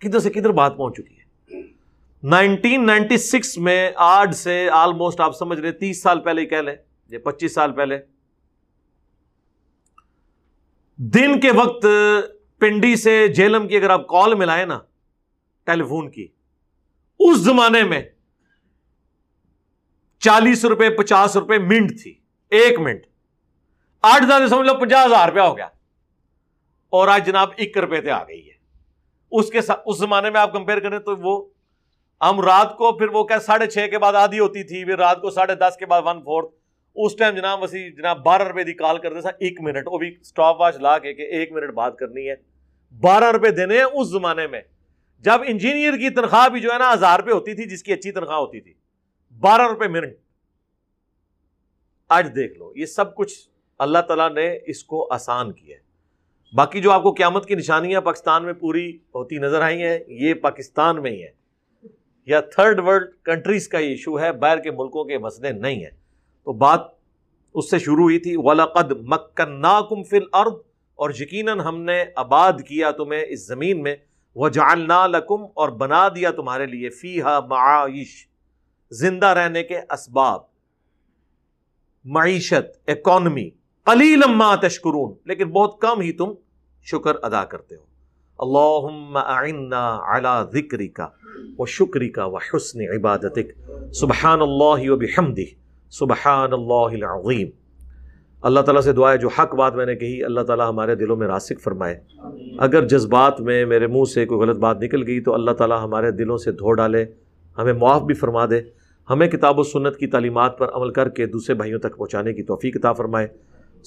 کدھر سے کدھر بات پہنچ چکی ہے. 1996 میں، آج سے آلموسٹ آپ سمجھ رہے 30 سال پہلے ہی کہہ لیں، یہ 25 سال پہلے، دن کے وقت پنڈی سے جہلم کی اگر آپ کال ملائیں نا ٹیلی فون کی، اس زمانے میں 40 روپے 50 روپے منٹ تھی، 1 منٹ. 8 ہزار سمجھ لو 50,000 روپیہ ہو گیا، اور آج جناب 1 روپے پہ آ گئی ہے. اس کے ساتھ اس زمانے میں آپ کمپیئر کریں تو وہ ہم رات کو، پھر وہ کیا 6:30 کے بعد آدھی ہوتی تھی، پھر رات کو 10:30 کے بعد 1/4. اس ٹائم جناب وسیع جناب 12 روپے دی کال کرتے تھا 1 منٹ، وہ بھی اسٹاپ واچ لا کے کہ 1 منٹ بات کرنی ہے، 12 روپے دینے ہیں. اس زمانے میں جب انجینئر کی تنخواہ بھی جو ہے نا 1000 روپے ہوتی تھی، جس کی اچھی تنخواہ ہوتی تھی، 12 روپے منٹ. آج دیکھ لو، یہ سب کچھ اللہ تعالیٰ نے اس کو آسان کیا ہے. باقی جو آپ کو قیامت کی نشانیاں پاکستان میں پوری ہوتی نظر آئی ہیں، یہ پاکستان میں ہی ہے، یا 3rd ورلڈ کنٹریز کا یہ ایشو ہے، باہر کے ملکوں کے مسئلے نہیں ہیں. تو بات اس سے شروع ہوئی تھی، وَلَقَدْ مَكَّنَّاكُمْ فِي الْأَرْضِ، اور یقیناً ہم نے آباد کیا تمہیں اس زمین میں، وَجَعَلْنَا لَكُمْ، اور بنا دیا تمہارے لیے، فِيهَا مَعَائِشَ، زندہ رہنے کے اسباب، معیشت، اکانومی. قَلِيلًا مَا تَشْكُرُونَ، لیکن بہت کم ہی تم شکر ادا کرتے ہو. اللہم اعنا على ذکرك وشکرك وحسن عبادتك. سبحان اللہ وبحمدہ، سبحان اللہ العظیم. اللہ تعالیٰ سے دعا ہے جو حق بات میں نے کہی اللہ تعالیٰ ہمارے دلوں میں راسخ فرمائے. اگر جذبات میں میرے منہ سے کوئی غلط بات نکل گئی تو اللہ تعالیٰ ہمارے دلوں سے دھو ڈالے، ہمیں معاف بھی فرما دے. ہمیں کتاب و سنت کی تعلیمات پر عمل کر کے دوسرے بھائیوں تک پہنچانے کی توفیق عطا فرمائے.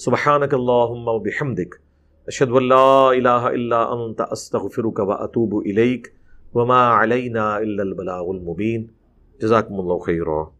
سبحانک اللہم وبحمدک، اشہد ان لا الہ الا انت، استغفرک واتوب الیک، وما علینا الا البلاغ المبین. جزاکم اللہ خیرا.